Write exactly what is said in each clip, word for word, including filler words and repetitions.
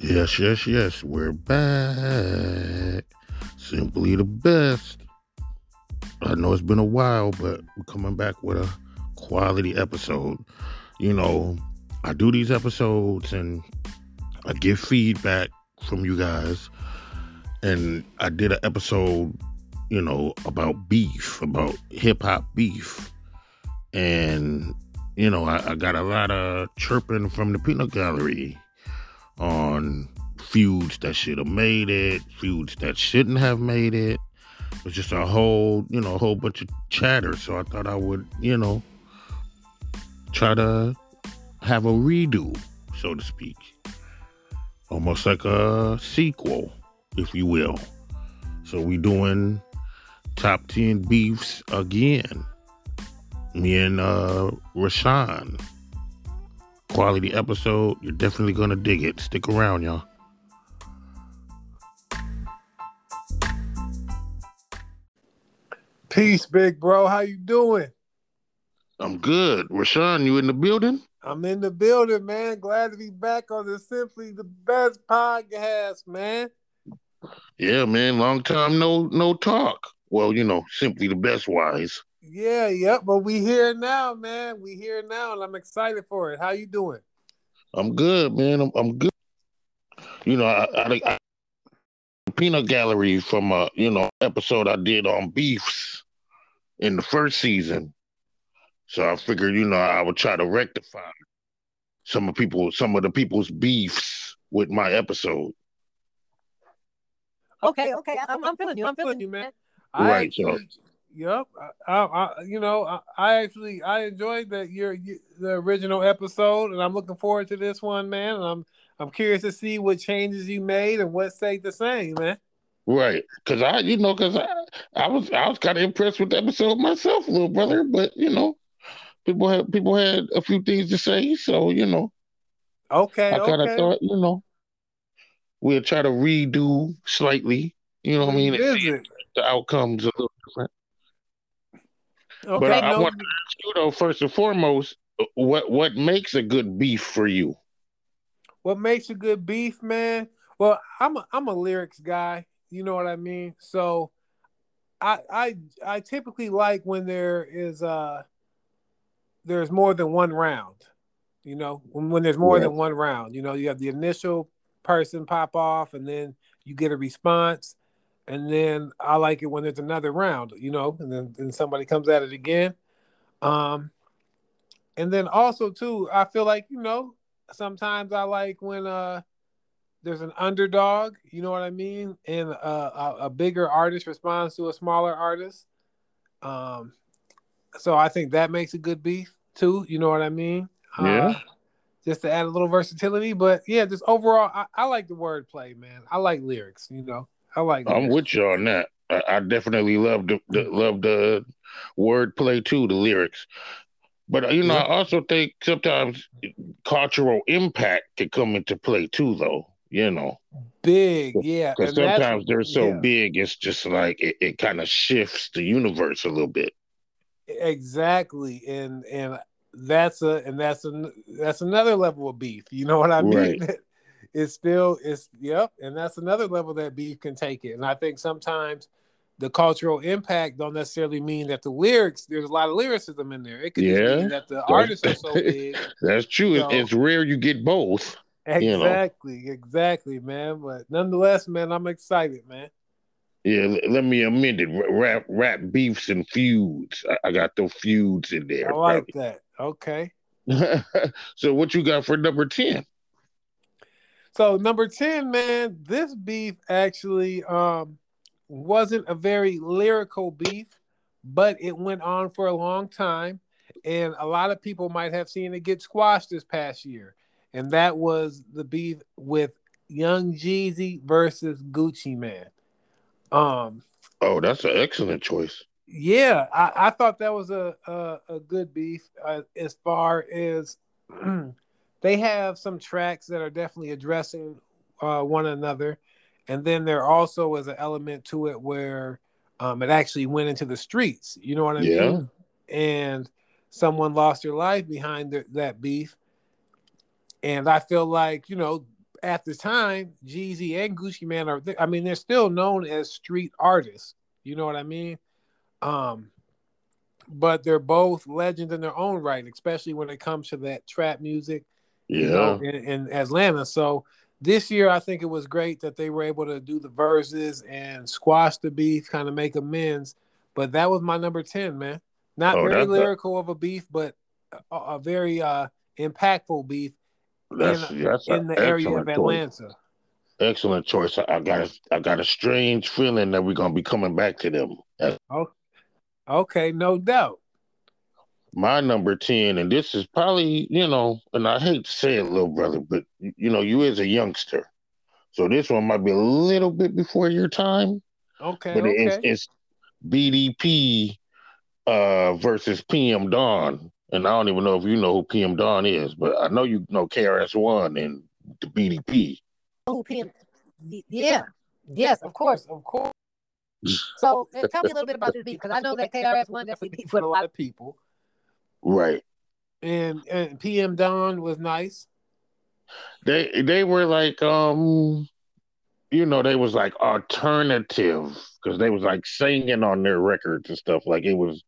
Yes, yes, yes, we're back. Simply the best. I know it's been a while, but we're coming back with a quality episode. You know, I do these episodes and I get feedback from you guys. And I did an episode, you know, about beef, about hip-hop beef. And, you know, I, I got a lot of chirping from the peanut gallery on feuds that should have made it, feuds that shouldn't have made it. It was just a whole, you know, a whole bunch of chatter. So I thought I would, you know, try to have a redo, so to speak. Almost like a sequel, if you will. So we doing top ten beefs again. Me and uh, Rashawn. Quality episode. You're definitely gonna dig it. Stick around, y'all. Peace, big bro. How you doing? I'm good. Rashawn, you in the building? I'm in the building, man. Glad to be back on the Simply the Best podcast, man. Yeah, man. Long time no no talk. Well, you know, Simply the Best wise. Yeah, yep, but we here now, man. We here now, and I'm excited for it. How you doing? I'm good, man. I'm, I'm good. You know, I, I, I peanut gallery from a you know episode I did on beefs in the first season, so I figured you know I would try to rectify some of people, some of the people's beefs with my episode. Okay, okay, I'm, I'm feeling you. I'm feeling you, man. I right, so. Yep, I, I, you know, I, I actually I enjoyed that your the original episode, and I'm looking forward to this one, man. And I'm I'm curious to see what changes you made and what stayed the same, man. Right, because I, you know, because I, I was I was kind of impressed with the episode myself, little brother. But you know, people had people had a few things to say, so you know. Okay. I kind of okay. thought, you know, we'll try to redo slightly. You know what I mean? And see the outcomes a little different. Okay, but I, no. I want to ask you though, first and foremost, what what makes a good beef for you? What makes a good beef, man? Well, I'm a, I'm a lyrics guy, you know what I mean? So I I I typically like when there is uh there's more than one round. You know, when, when there's more right. than one round, you know, you have the initial person pop off and then you get a response. And then I like it when there's another round, you know, and then and somebody comes at it again. Um, and then also, too, I feel like, you know, sometimes I like when uh, there's an underdog, you know what I mean? And uh, a, a bigger artist responds to a smaller artist. Um, so I think that makes a good beef, too. You know what I mean? Yeah. Uh, just to add a little versatility. But, yeah, just overall, I, I like the wordplay, man. I like lyrics, you know. I like that. I'm with you on that. I, I definitely love the, the love the wordplay too, the lyrics. But you know, yeah. I also think sometimes cultural impact can come into play too, though. You know, big, yeah. Because sometimes they're so yeah. big, it's just like it, it kind of shifts the universe a little bit. Exactly, and and that's a and that's a that's another level of beef. You know what I mean? Right. It's still, it's, yep. And that's another level that beef can take it. And I think sometimes the cultural impact don't necessarily mean that the lyrics, there's a lot of lyricism in there. It could yeah, mean that the artists are so big. That's true. So, it's rare you get both. Exactly. You know. Exactly, man. But nonetheless, man, I'm excited, man. Yeah. Let me amend it. Rap, rap beefs and feuds. I, I got those feuds in there. I like probably. that. Okay. So what you got for number ten? So number ten, man, this beef actually um, wasn't a very lyrical beef, but it went on for a long time. And a lot of people might have seen it get squashed this past year. And that was the beef with Young Jeezy versus Gucci Mane. Um, oh, that's an excellent choice. Yeah, I, I thought that was a, a, a good beef uh, as far as... They have some tracks that are definitely addressing uh, one another. And then there also is an element to it where um, it actually went into the streets. You know what I yeah. mean? And someone lost their life behind the, that beef. And I feel like, you know, at the time, Jeezy and Gucci Mane are, I mean, they're still known as street artists. You know what I mean? Um, but they're both legends in their own right, especially when it comes to that trap music, yeah, you know, in, in Atlanta. So this year, I think it was great that they were able to do the verses and squash the beef, kind of make amends. But that was my number ten, man. Not oh, very lyrical that... of a beef, but a, a very uh, impactful beef. That's, in, that's in the area of Atlanta. Choice. Excellent choice. I got a, I got a strange feeling that we're gonna be coming back to them. That's... Okay. Okay, no doubt. My number ten, and this is probably, you know, and I hate to say it, little brother, but, you know, you is a youngster. So this one might be a little bit before your time. Okay, but okay. It's, it's B D P uh, versus P M Dawn. And I don't even know if you know who P M Dawn is, but I know you know K R S One and the B D P. Oh, P M. Yeah. Yes, of course, of course. So tell me a little bit about this beef, because I know that K R S One definitely beef with a lot of people, right? And and P M Dawn was nice. They they were like um, you know, they was like alternative because they was like singing on their records and stuff. Like it was,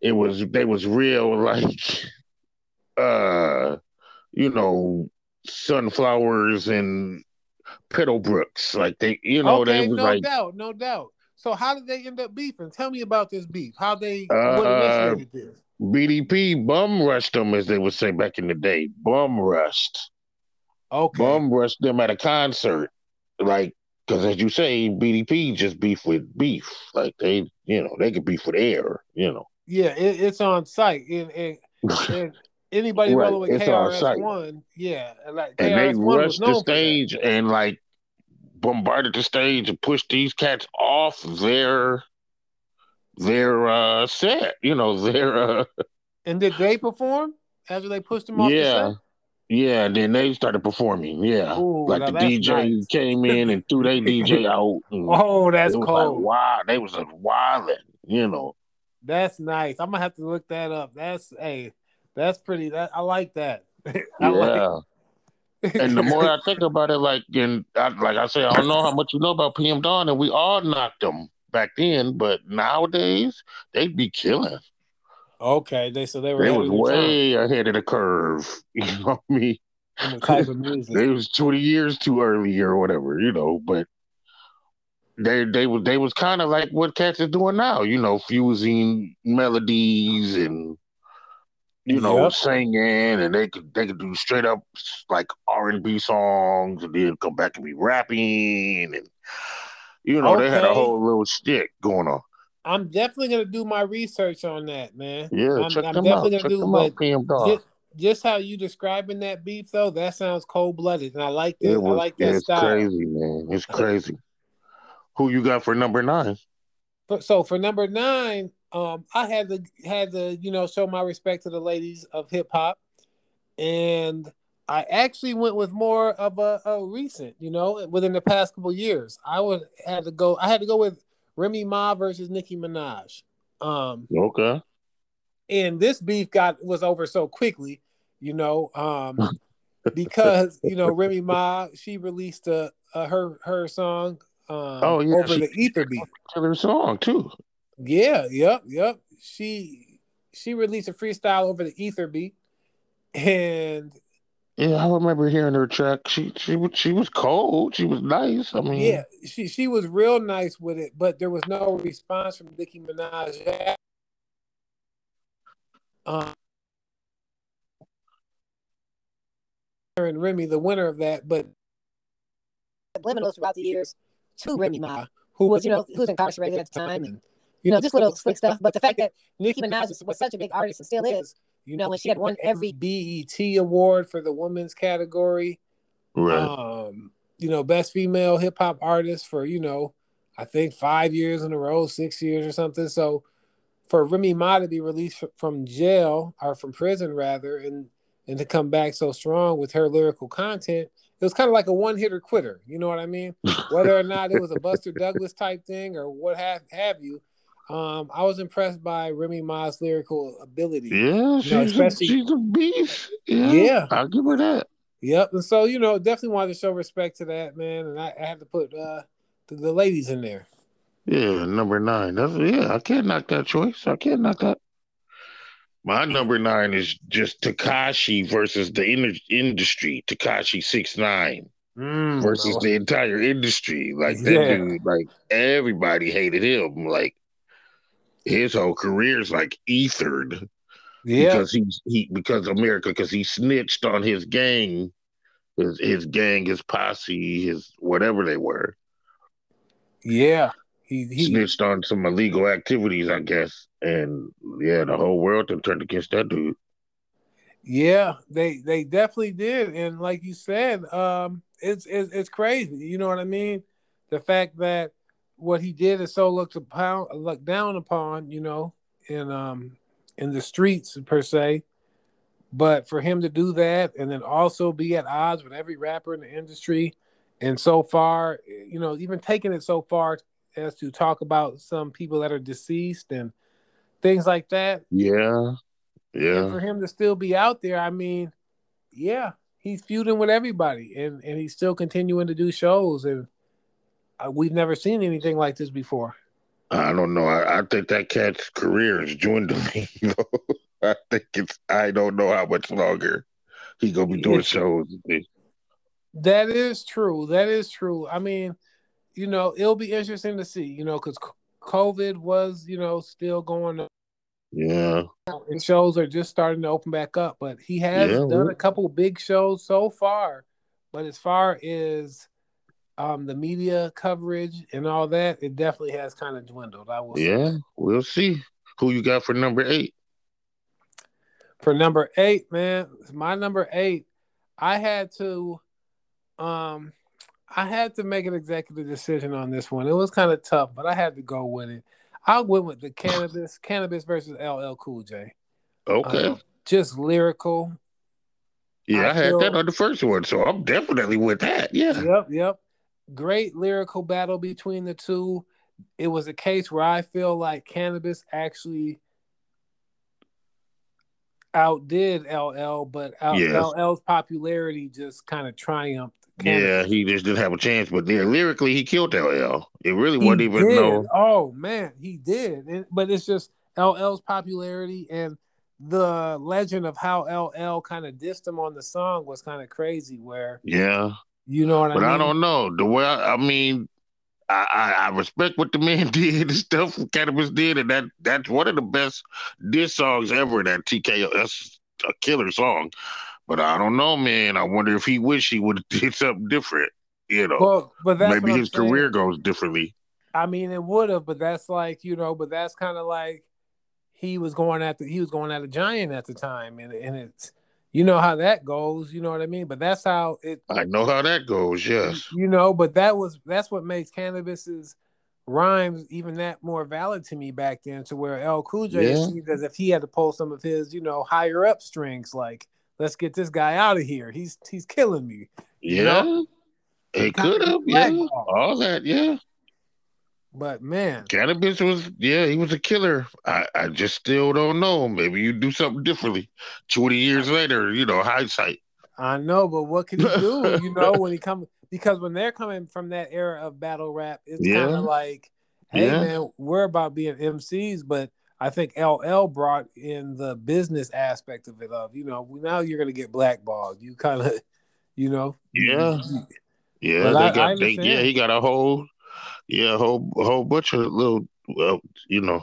it was they was real like, uh, you know, sunflowers and Piddlebrooks, like they, you know, okay, they was no like, doubt, no doubt. So how did they end up beefing? Tell me about this beef. How they uh, what this? B D P bum rushed them, as they would say back in the day. Bum rushed, okay, bum rushed them at a concert, like because as you say, B D P just beef with beef, like they, you know, they could beef with air, you know. Yeah, it, it's on site, and, and, and anybody right. rolling with K R S One, yeah, like and they rushed the stage and like bombarded the stage and pushed these cats off their their uh, set, you know, their. Uh... And did they perform after they pushed them off? Yeah, the set? yeah. And then they started performing. Yeah, Ooh, like the D J nice. came in and threw their D J out. Oh, that's cold. Like, wow, they was like wilding, you know. That's nice. I'm gonna have to look that up. That's a. Hey, That's pretty. That I like that. I yeah. Like and the more I think about it, like and I, like I say, I don't know how much you know about P M Dawn, and we all knocked them back then, but nowadays they be killing. Okay, they so they were they was way time. ahead of the curve. You know what I mean? The type of music. They was twenty years too early or whatever, you know. But they they was they was kind of like what cats is doing now, you know, fusing melodies and. You know, yep. singing, and they could they could do straight up like R and B songs, and then come back and be rapping, and you know okay. they had a whole little shtick going on. I'm definitely gonna do my research on that, man. Yeah, I'm, check I'm them definitely out. Gonna check do them out, P M Dawn. Just, just how you describing that beef though, that sounds cold blooded, and I like it. It was, I like that it's style. It's crazy, man. It's crazy. Who you got for number nine? So for number nine. Um, I had to had to you know show my respect to the ladies of hip hop, and I actually went with more of a, a recent, you know, within the past couple years. I would had to go. I had to go with Remy Ma versus Nicki Minaj. Um, okay. And this beef got was over so quickly, you know, um, because you know Remy Ma she released a, a her her song. Um, oh yeah, over she, the ether beef. Her song too. Yeah, yep, yep. She she released a freestyle over the ether beat, and yeah, I remember hearing her track. She she was she was cold. She was nice. I mean, yeah, she she was real nice with it, but there was no response from Nicki Minaj. Um, and Remy, the winner of that, but liminal throughout the years to Remy Ma, who was you know who was incarcerated at the time and. You know, just little slick stuff. But the fact that Nicki Minaj was, was such a big artist and still is, you know, and she had won every B E T award for the women's category. Right. Um, you know, best female hip hop artist for, you know, I think five years in a row, six years or something. So for Remy Ma to be released from jail or from prison rather, and, and to come back so strong with her lyrical content, it was kind of like a one-hitter quitter. You know what I mean? Whether or not it was a Buster Douglas type thing or what have, have you, Um, I was impressed by Remy Ma's lyrical ability. Yeah, she's, you know, especially, a, she's a beast. Yeah, yeah, I'll give her that. Yep. And so, you know, definitely wanted to show respect to that, man. And I, I had to put uh, the, the ladies in there. Yeah, number nine. That's, yeah, I can't knock that choice. I can't knock that. My number nine is just Tekashi versus the in- industry. Tekashi six nine mm, versus no. the entire industry. Like, that yeah. dude, like, everybody hated him. Like, his whole career's, like, ethered. Yeah. Because he, he because America, because he snitched on his gang, his, his gang, his posse, his whatever they were. Yeah. He, he snitched on some illegal activities, I guess, and yeah, the whole world turned against that dude. Yeah, they they definitely did, and like you said, um, it's, it's it's crazy. You know what I mean? The fact that what he did is so looked upon, looked down upon, you know, in um in the streets per se. But for him to do that, and then also be at odds with every rapper in the industry, and so far, you know, even taking it so far as to talk about some people that are deceased and things like that. Yeah. Yeah. And for him to still be out there, I mean, yeah, he's feuding with everybody and, and he's still continuing to do shows. And uh, we've never seen anything like this before. I don't know. I, I think that cat's career is dwindling. You know? I think it's, I don't know how much longer he's going to be doing it's, shows. That is true. That is true. I mean, you know, it'll be interesting to see, you know, because COVID was, you know, still going on. Yeah. And shows are just starting to open back up. But he has yeah, done a couple big shows so far. But as far as um, the media coverage and all that, it definitely has kind of dwindled. I will yeah, say. We'll see. Who you got for number eight? For number eight, man, my number eight, I had to... um. I had to make an executive decision on this one. It was kind of tough, but I had to go with it. I went with the Canibus, Canibus versus L L Cool J. Okay. Um, just lyrical. Yeah, I, I had feel, that on the first one, so I'm definitely with that. Yeah. Yep, yep. Great lyrical battle between the two. It was a case where I feel like Canibus actually outdid L L, but out, yes. L L's popularity just kind of triumphed. Canada. Yeah, he just didn't have a chance. But there, lyrically, he killed L L. It really he wasn't even did. no. Oh man, he did. It, but it's just L L's popularity and the legend of how L L kind of dissed him on the song was kind of crazy. Where yeah, you know what but I mean. But I don't know the way. I, I mean, I, I, I respect what the man did, the stuff Canibus did, and that that's one of the best diss songs ever. That T K O, that's a killer song. But I don't know, man. I wonder if he wish he would have did something different, you know. Well, but that's maybe his saying. career goes differently. I mean, it would have, but that's like, you know, but that's kind of like he was going after he was going at a giant at the time, and and it's you know how that goes, you know what I mean. But that's how it. I know how that goes, yes. You know, but that was that's what makes Canibus's rhymes even that more valid to me back then, to where L L Cool J yeah. seems as if he had to pull some of his, you know, higher up strings like. Let's get this guy out of here. He's he's killing me. Yeah, he could have. Yeah, all that. Yeah, but man, Canibus was yeah, he was a killer. I, I just still don't know. Maybe you do something differently. Twenty years later, you know, hindsight. I know, but what can you do? You know, when he comes because when they're coming from that era of battle rap, it's yeah. kind of like, hey yeah. man, we're about being M Cs, but. I think L L brought in the business aspect of it. Of you know, now you're gonna get blackballed. You kind of, you know. Yeah, yeah. They I, got, I they, yeah, he got a whole, yeah, whole whole bunch of little, uh, you know,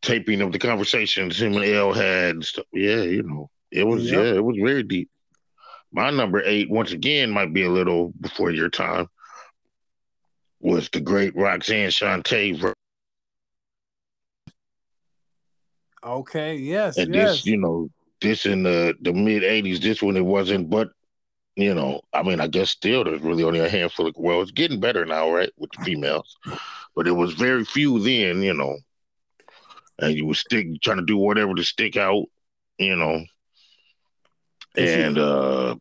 taping of the conversations him and L had and stuff. Yeah, you know, it was yep. yeah, it was very deep. My number eight, once again, might be a little before your time. Was the great Roxanne Shantae versus. Okay, yes, and yes. this, you know, this in the, the mid-eighties, this one it wasn't, but, you know, I mean, I guess still there's really only a handful of, well, it's getting better now, right, with the females, but it was very few then, you know, and you were stick, trying to do whatever to stick out, you know, and uh,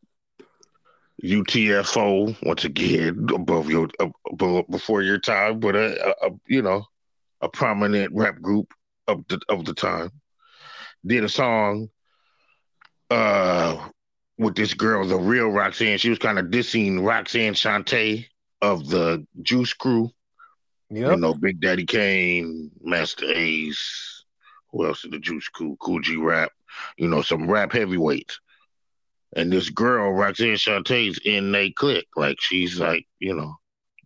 U T F O, once again, above your, above, before your time, but, a, a, a, you know, a prominent rap group. Of the, of the time, did a song uh, with this girl, the real Roxanne. She was kind of dissing Roxanne Shantae of the Juice Crew. Yep. You know, Big Daddy Kane, Master Ace, who else in the Juice Crew? Cool G Rap, you know, some rap heavyweights. And this girl, Roxanne Shantae's in they clique. Like, she's like, you know,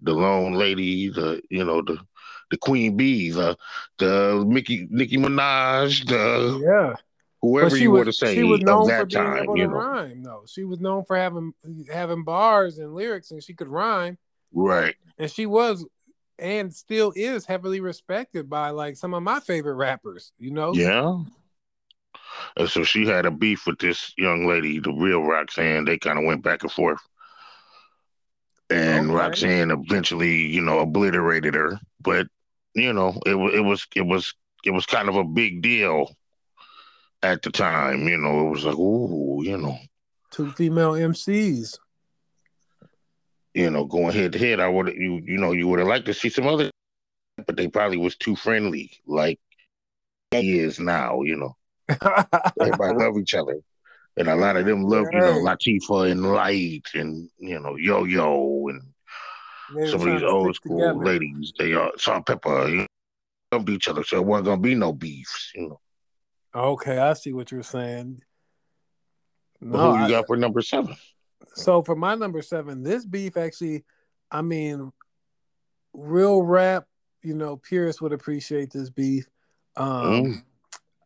the lone lady, the, you know, the the Queen Bee, the, the Mickey, Nicki Minaj, the... Yeah. Whoever you want to say of that time, you know. Rhyme, though. She was known for having having bars and lyrics, and she could rhyme. Right. And she was, and still is, heavily respected by like some of my favorite rappers, you know. Yeah. And so she had a beef with this young lady, the real Roxanne. They kind of went back and forth, and okay. Roxanne eventually, you know, obliterated her. But you know, it it was it was it was kind of a big deal. At the time, you know, it was like, ooh, you know. Two female M Cs. You know, going head to head, I would you you know, you would have liked to see some other, but they probably was too friendly, like he is now, you know. Everybody love each other. And a lot of them love, you know, Latifah and Light and, you know, Yo-Yo and they some of these old school together. Ladies. They are Salt-N-Pepa, you know, loved each other, so it wasn't gonna be no beefs, you know. Okay, I see what you're saying. No, well, who you got I, for number seven? So for my number seven, this beef actually, I mean, real rap, you know, purists would appreciate this beef. Um, mm.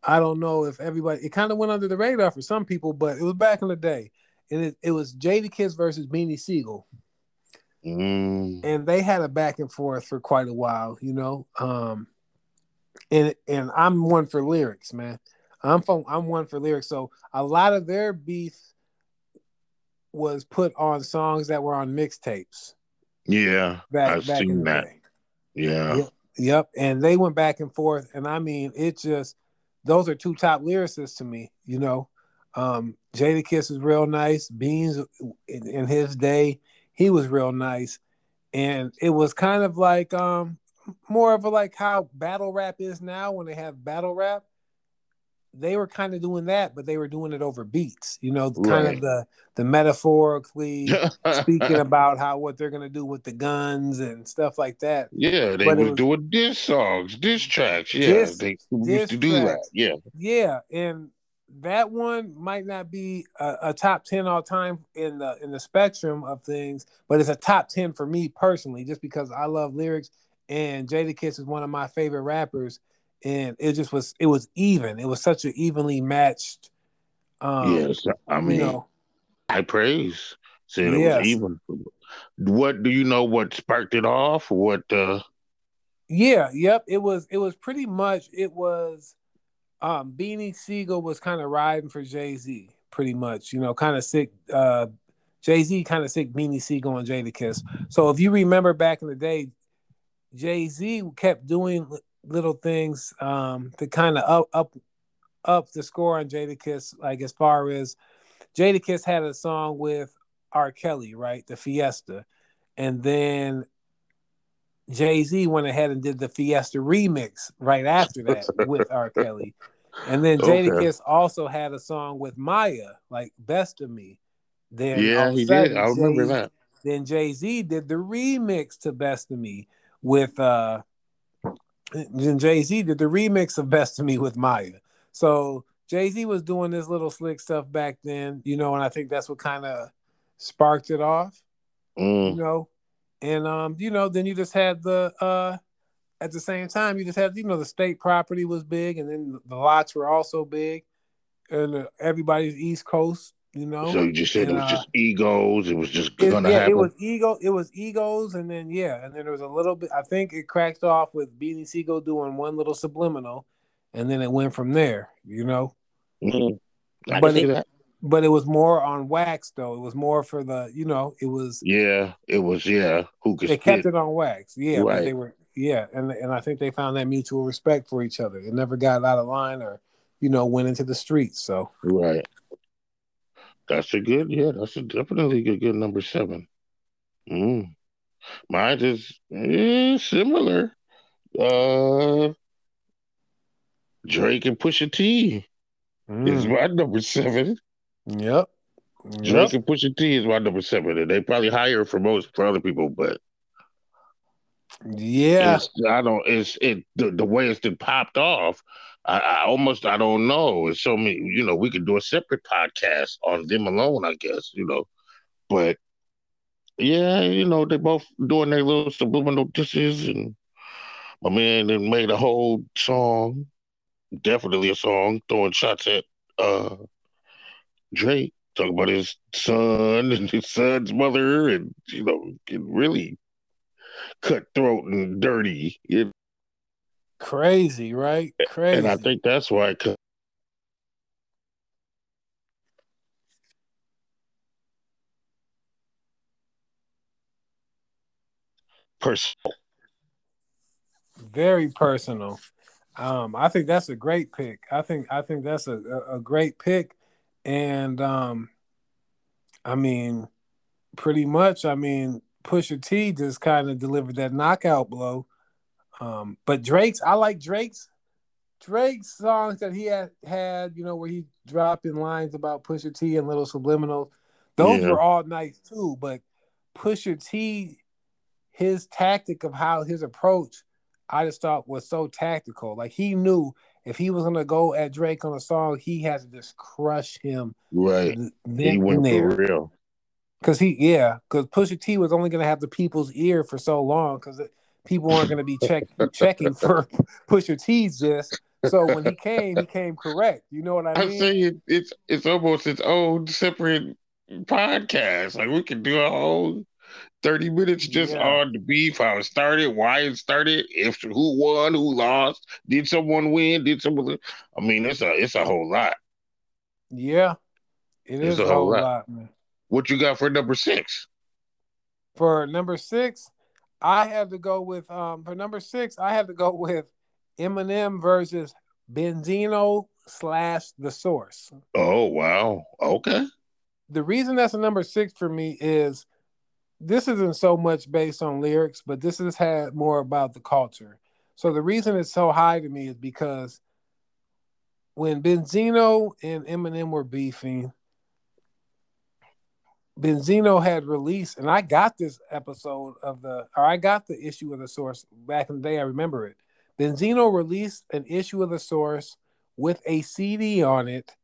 I don't know if everybody, it kind of went under the radar for some people, but it was back in the day. And it, it was Jadakiss versus Beanie Siegel. Mm. And they had a back and forth for quite a while, you know. Um, and and I'm one for lyrics, man. I'm from, I'm one for lyrics, so a lot of their beef was put on songs that were on mixtapes. Yeah, back, I've back seen that. Day. Yeah. Yep, yep, and they went back and forth, and I mean, it just those are two top lyricists to me. You know, um, Jadakiss is real nice. Beans in, in his day, he was real nice, and it was kind of like um, more of a like how battle rap is now when they have battle rap. They were kind of doing that, but they were doing it over beats, you know, right. Kind of the, the metaphorically speaking about how what they're going to do with the guns and stuff like that. Yeah, they but were was, doing diss songs, diss tracks. Yeah, diss, they used to do tracks. That. Yeah. Yeah, and that one might not be a, a top ten all time in the in the spectrum of things, but it's a top ten for me personally, just because I love lyrics and Jadakiss is one of my favorite rappers. And it just was, it was even. It was such an evenly matched. Um, yes, I mean, you know, I praise saying yes. It was even. What do you know? What sparked it off? What? Uh... Yeah, yep. It was. It was pretty much. It was. Um, Beanie Siegel was kind of riding for Jay-Z, pretty much. You know, kind of sick. Uh, Jay-Z kind of sick. Beanie Siegel and Jadakiss. So if you remember back in the day, Jay-Z kept doing little things um, to kind of up up up the score on Jadakiss, like as far as Jadakiss had a song with R. Kelly, right? The Fiesta. And then Jay-Z went ahead and did the Fiesta remix right after that with R. Kelly. And then Jadakiss okay. also had a song with Maya, like Best of Me. Then yeah, he sudden, did. I remember Jay- that. Then Jay-Z did the remix to Best of Me with... uh Then Jay-Z did the remix of Best of Me with Maya. So Jay-Z was doing this little slick stuff back then, you know, and I think that's what kind of sparked it off, mm. you know. And, um, you know, then you just had the, uh, at the same time, you just had, you know, the state property was big and then the lots were also big and uh, everybody's East Coast, you know. So you just said and, it was uh, just egos. It was just going to yeah, happen. It was ego. It was egos, and then yeah, and then there was a little bit. I think it cracked off with Beanie Siegel doing one little subliminal, and then it went from there. You know, mm-hmm. I but it, that. But it was more on wax though. It was more for the you know. It was yeah. It was yeah. Who could they spit. Kept it on wax? Yeah, right. But they were yeah, and and I think they found that mutual respect for each other. It never got out of line or you know went into the streets. So right. That's a good, yeah, that's a definitely good, good number seven. Mm. Mine is eh, similar. Uh, Drake and Pusha T mm. is my number seven. Yep. Drake and Pusha T is my number seven, and they probably higher for most for other people, but yeah, it's, I don't. It's it the, the way it's been popped off. I, I almost I don't know. It's so many. You know, we could do a separate podcast on them alone, I guess. You know, but yeah, you know, they both doing their little subliminal dishes, and my man then made a whole song, definitely a song, throwing shots at uh Drake. Talking about his son and his son's mother, and you know, really cutthroat and dirty. It, Crazy, right? Crazy. And I think that's why. I personal. Very personal. Um, I think that's a great pick. I think I think that's a, a, a great pick. And um, I mean, pretty much, I mean, Pusha T just kind of delivered that knockout blow. Um, but Drake's, I like Drake's Drake's songs that he had, had, you know, where he dropped in lines about Pusha T and little subliminals. Those yeah. were all nice too. But Pusha T, his tactic of how his approach, I just thought was so tactical. Like he knew. If he was gonna go at Drake on a song, he has to just crush him. Right, he went for real. Cause he, yeah, cause Pusha T was only gonna have the people's ear for so long, because people aren't gonna be check, checking for Pusha T's just. So when he came, he came correct. You know what I mean? I'm saying it's it's almost its own separate podcast. Like we could do a whole thirty minutes just yeah. on the beef, how it started, why it started, if who won, who lost, did someone win, did someone? I mean, it's a it's a whole lot. Yeah, it it's is a whole, whole lot. lot, man. What you got for number six? For number six, I had to go with um. For number six, I had to go with Eminem versus Benzino slash The Source. Oh wow, okay. The reason that's a number six for me is. This isn't so much based on lyrics, but this has had more about the culture. So the reason it's so high to me is because when Benzino and Eminem were beefing, Benzino had released, and I got this episode of the, or I got the issue of The Source back in the day. I remember it. Benzino released an issue of The Source with a C D on it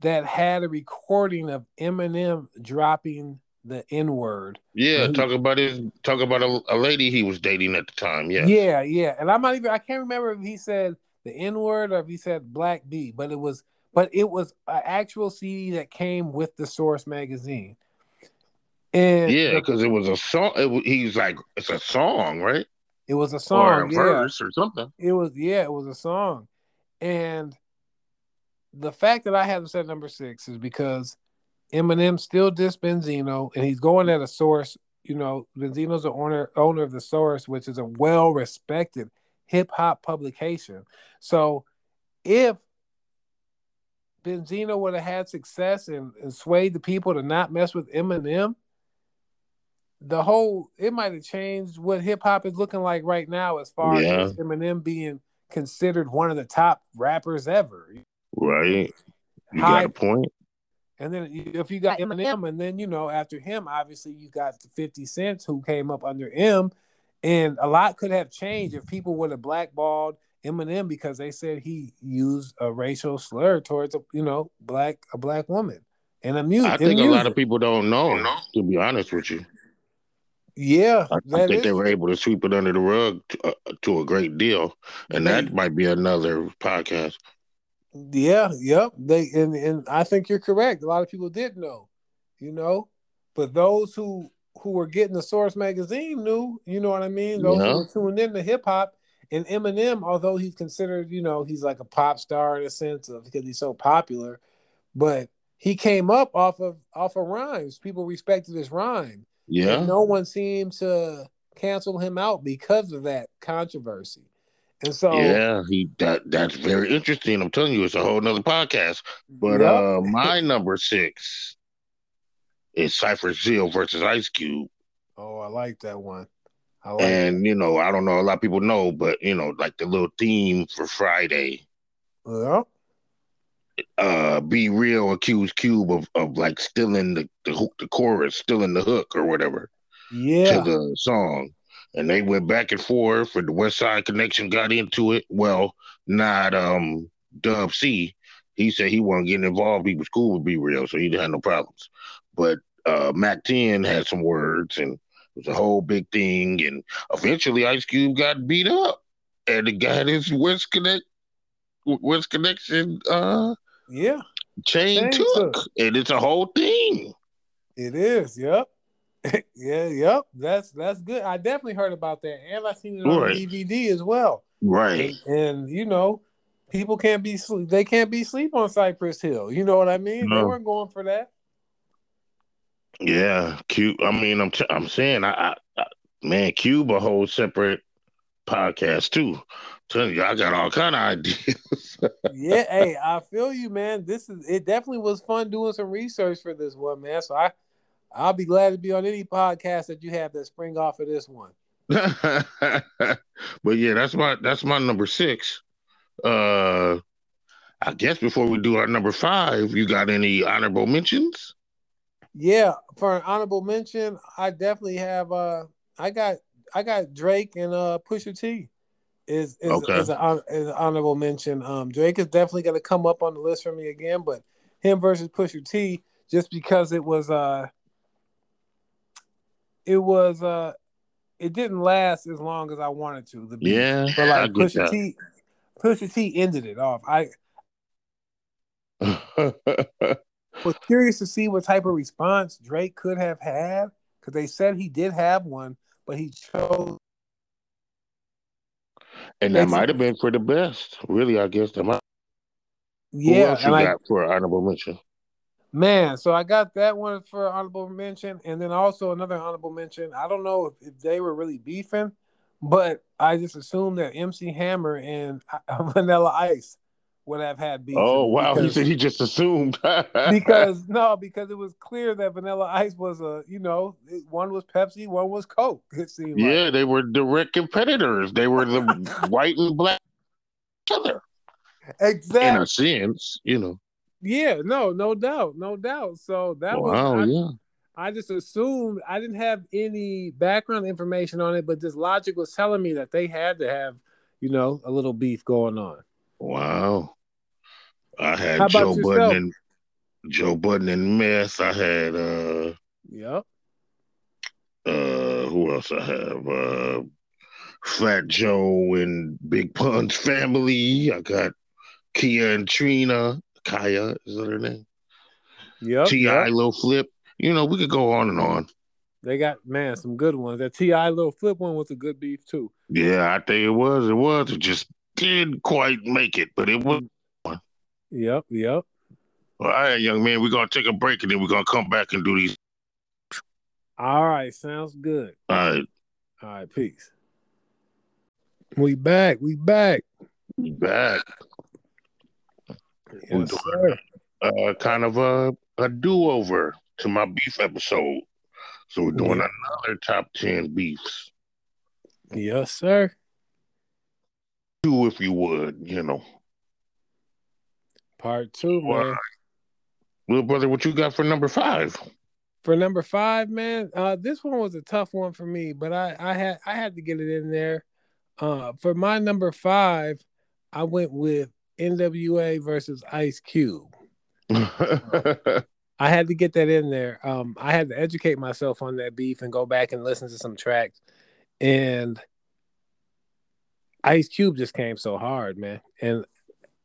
that had a recording of Eminem dropping the N-word. Yeah, talk about his talk about a, a lady he was dating at the time. Yeah. Yeah, yeah. And I'm not even I can't remember if he said the N-word or if he said Black B, but it was but it was an actual C D that came with The Source magazine. And yeah, because it was a song. It, he's like, it's a song, right? It was a song. Or a yeah. verse or something. It was yeah, it was a song. And the fact that I haven't said number six is because Eminem still dissed Benzino, and he's going at a source. You know, Benzino's the owner owner of The Source, which is a well-respected hip-hop publication. So if Benzino would have had success and, and swayed the people to not mess with Eminem, the whole, it might have changed what hip-hop is looking like right now as far yeah. as Eminem being considered one of the top rappers ever. Right. You High, got a point. And then if you got Eminem, and then, you know, after him, obviously you got fifty Cent who came up under M, and a lot could have changed if people would have blackballed Eminem because they said he used a racial slur towards, a, you know, black a black woman. And a music. I think music. A lot of people don't know, to be honest with you. Yeah. I, I think is. They were able to sweep it under the rug to, uh, to a great deal. And that yeah. might be another podcast. Yeah, yep. They and, and I think you're correct. A lot of people did know, you know, but those who who were getting The Source magazine knew, you know what I mean? Those yeah. who were tuned into hip hop, and Eminem, although he's considered, you know, he's like a pop star in a sense of because he's so popular, but he came up off of off of rhymes. People respected his rhyme. Yeah. And no one seemed to cancel him out because of that controversy. And so, yeah, he that that's very interesting. I'm telling you, it's a whole nother podcast. But yep. uh, my number six is Cypher Zill versus Ice Cube. Oh, I like that one. I like and that. You know, I don't know, a lot of people know, but you know, like the little theme for Friday. Yeah. uh, Be Real accused Cube of, of like stealing the, the hook, the chorus, stealing the hook or whatever, yeah, to the song, and they went back and forth. And the West Side Connection got into it. Well, not um Dub C. He said he wasn't getting involved. He was cool with Be Real, so he didn't have no problems. But uh, Mac ten had some words, and it was a whole big thing. And eventually, Ice Cube got beat up, and it got his West Connect, West Connection, uh, yeah, chain took. took, and it's a whole thing. It is, yep, yeah, yep. That's that's good. I definitely heard about that, and I seen it on right. D V D as well. Right, and, and you know. People can't be sleep. They can't be sleep on Cypress Hill. You know what I mean? No. They weren't going for that. Yeah, Cube. I mean, I'm t- I'm saying, I, I, I man, Cube a whole separate podcast too. Telling you, I got all kind of ideas. Yeah, hey, I feel you, man. This is it. Definitely was fun doing some research for this one, man. So I, I'll be glad to be on any podcast that you have that spring off of this one. But yeah, that's my that's my number six. Uh, I guess before we do our number five, you got any honorable mentions? Yeah, for an honorable mention, I definitely have. Uh, I got I got Drake and uh Pusha T is is, okay. is, a, is an honorable mention. Um, Drake is definitely going to come up on the list for me again, but him versus Pusha T, just because it was uh, it was uh, it didn't last as long as I wanted to. The beat, yeah, but like Pusha that. T. Pusha T ended it off. I was curious to see what type of response Drake could have had, because they said he did have one, but he chose. And that might have been for the best. Really, I guess that might. Yeah, who else you got I, for honorable mention? Man, so I got that one for honorable mention, and then also another honorable mention. I don't know if, if they were really beefing, but I just assumed that M C Hammer and Vanilla Ice would have had beef. Oh, wow. Because, he said he just assumed. because, no, because it was clear that Vanilla Ice was a, you know, one was Pepsi, one was Coke, it seemed like. Yeah, they were direct competitors. They were the white and black other. Exactly. In a sense, you know. Yeah, no, no doubt, no doubt. So that wow, was... I, yeah. I just assumed, I didn't have any background information on it, but this logic was telling me that they had to have, you know, a little beef going on. Wow. I had How Joe Budden and Joe Budden and Mess. I had uh Yep. Uh who else I have? Uh Fat Joe and Big Pun's family. I got Kia and Trina. Kaya, is that her name? Yep. T I yep. Lil Flip. You know, we could go on and on. They got, man, some good ones. That T I Lil Flip one was a good beef, too. Yeah, I think it was. It was. It just didn't quite make it, but it was. Yep, yep. All right, young man, we're going to take a break, and then we're going to come back and do these. All right, sounds good. All right. All right, peace. We back. We back. We back. Yes, we're doing a, uh, kind of a, a do-over to my beef episode. So we're doing yeah. another top ten beefs. Yes, sir. Two, if you would, you know. Part two, well, man. Little brother, what you got for number five? For number five, man, uh, this one was a tough one for me, but I, I had I had to get it in there. Uh, for my number five, I went with N W A versus Ice Cube. I had to get that in there. Um, I had to educate myself on that beef and go back and listen to some tracks. And Ice Cube just came so hard, man. And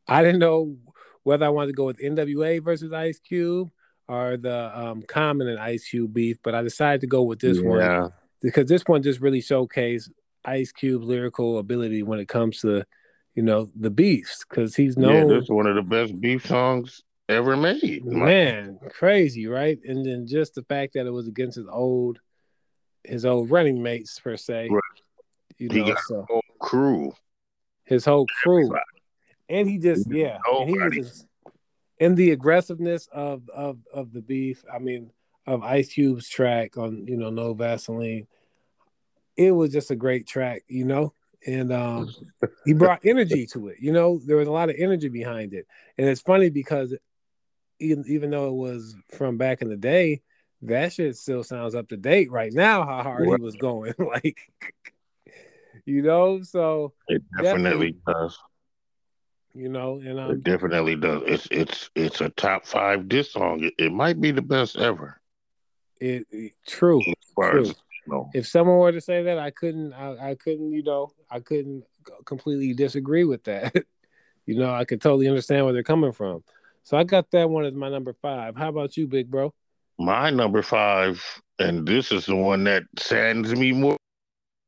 I didn't know whether I wanted to go with N W A versus Ice Cube or the um, Common and Ice Cube beef, but I decided to go with this yeah. one because this one just really showcased Ice Cube's lyrical ability when it comes to, you know, the beefs, because he's known. Yeah, this is one of the best beef songs ever made. Man, crazy, right? And then just the fact that it was against his old his old running mates per se. Right. You he know, got so. his whole crew. His whole crew. Everybody. And he just yeah. And, he was just, and the aggressiveness of, of of the beef, I mean, of Ice Cube's track on, you know, No Vaseline. It was just a great track, you know. and um, he brought energy to it. You know, there was a lot of energy behind it, and it's funny because even, even though it was from back in the day, that shit still sounds up to date right now. How hard what? he was going, like, you know, so it definitely, definitely does. You know, and um, it definitely does. It's it's it's a top five diss song. It, it might be the best ever. It, it true. true. No. If someone were to say that, I couldn't, I, I couldn't, you know, I couldn't completely disagree with that. You know, I could totally understand where they're coming from. So I got that one as my number five. How about you, big bro? My number five, and this is the one that saddens me more,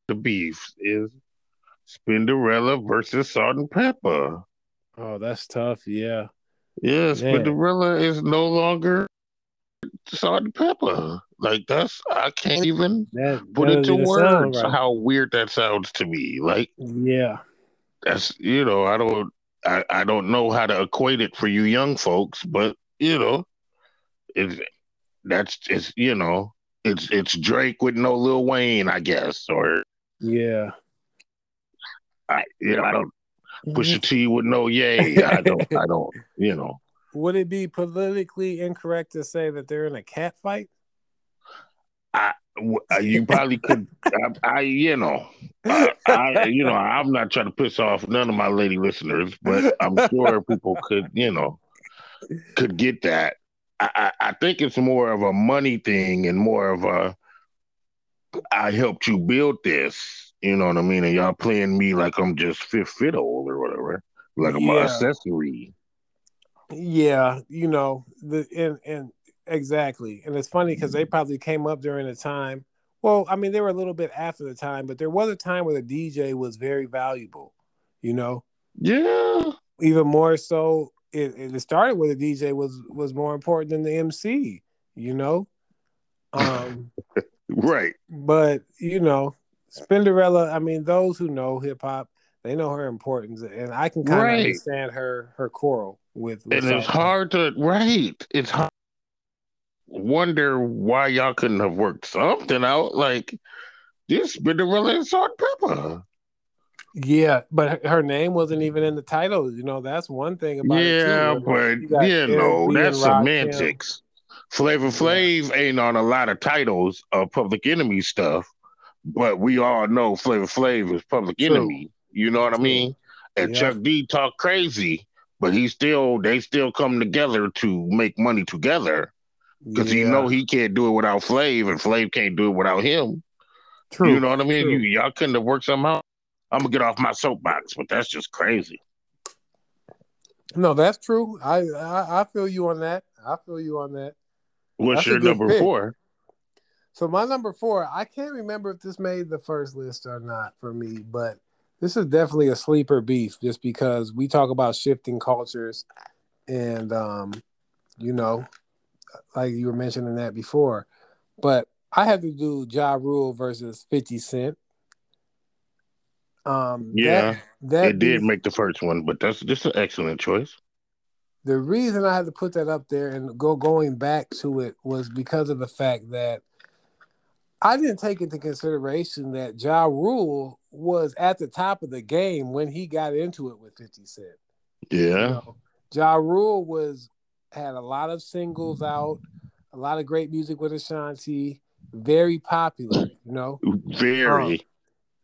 the beef, is Spinderella versus Salt-N-Pepa. Oh, that's tough, yeah. Yeah, Spinderella is no longer Salt-N-Pepa. Like, that's, I can't even that, put that into words right. How weird that sounds to me. Like, yeah, that's, you know, I don't, I, I don't know how to equate it for you young folks, but you know, it's that's it's you know, it's it's Drake with no Lil Wayne, I guess, or yeah, I you know I don't Pusha T with no Yay. I don't, I don't, you know. Would it be politically incorrect to say that they're in a cat fight? I, you probably could, I, I you know, I, I, you know, I'm not trying to piss off none of my lady listeners, but I'm sure people could, you know, could get that. I, I, I think it's more of a money thing and more of a, I helped you build this, you know what I mean? And y'all playing me like I'm just fifth fiddle or whatever, like I'm yeah. an accessory. Yeah, you know, the and and. Exactly. And it's funny because they probably came up during a time. Well, I mean, they were a little bit after the time, but there was a time where the D J was very valuable, you know? Yeah. Even more so, it, it started where the D J was, was more important than the M C, you know? Um, right. But, you know, Spinderella, I mean, those who know hip-hop, they know her importance. And I can kind of right. understand her her quarrel with, with and it's hard to, right. It's hard. Wonder why y'all couldn't have worked something out like this Spinderella and Salt-N-Pepa. Yeah, but her name wasn't even in the title. You know, that's one thing about yeah, it. Too, but you know, L B that's semantics. Flavor Flav yeah. ain't on a lot of titles of Public Enemy stuff, but we all know Flavor Flav is Public True. Enemy. You know what True. I mean? And yeah. Chuck D talk crazy, but he still they still come together to make money together. Because yeah. he know he can't do it without Flav, and Flav can't do it without him. True. You know what I mean? You, y'all couldn't have worked something out. I'm going to get off my soapbox, but that's just crazy. No, that's true. I, I, I feel you on that. I feel you on that. What's that's your number pick. Four? So my number four, I can't remember if this made the first list or not for me, but this is definitely a sleeper beef just because we talk about shifting cultures and, um, you know, like you were mentioning that before, but I had to do Ja Rule versus fifty Cent. Um, yeah, that, that it did make the first one, but that's just an excellent choice. The reason I had to put that up there and go going back to it was because of the fact that I didn't take into consideration that Ja Rule was at the top of the game when he got into it with fifty Cent. Yeah, you know, Ja Rule was. Had a lot of singles out, a lot of great music with Ashanti, very popular, you know? Very.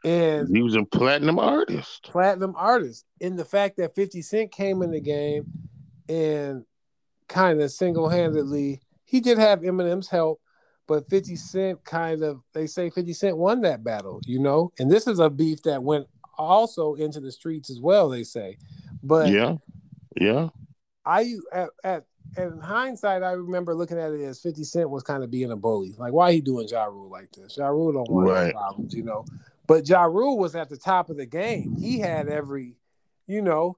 Um, and he was a platinum artist. Platinum artist. And the fact that fifty Cent came in the game and kind of single-handedly, he did have Eminem's help, but fifty Cent kind of, they say fifty Cent won that battle, you know? And this is a beef that went also into the streets as well, they say. But yeah, yeah. I, at, at And in hindsight, I remember looking at it as fifty Cent was kind of being a bully. Like, why are he doing Ja Rule like this? Ja Rule don't want right. problems, you know. But Ja Rule was at the top of the game. He had every, you know,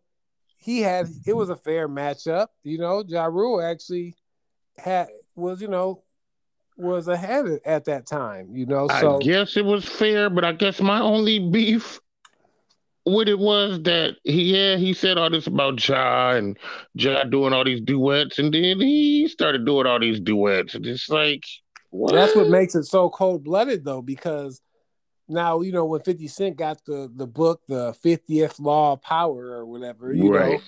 he had, it was a fair matchup. You know, Ja Rule actually had, was, you know, was ahead at that time, you know. So I guess it was fair, but I guess my only beef what it was that he yeah he said all this about Ja and Ja doing all these duets, and then he started doing all these duets, and it's like what? That's what makes it so cold blooded though, because Now, you know, when fifty Cent got the, the book, The fiftieth Law of Power or whatever, you right. know,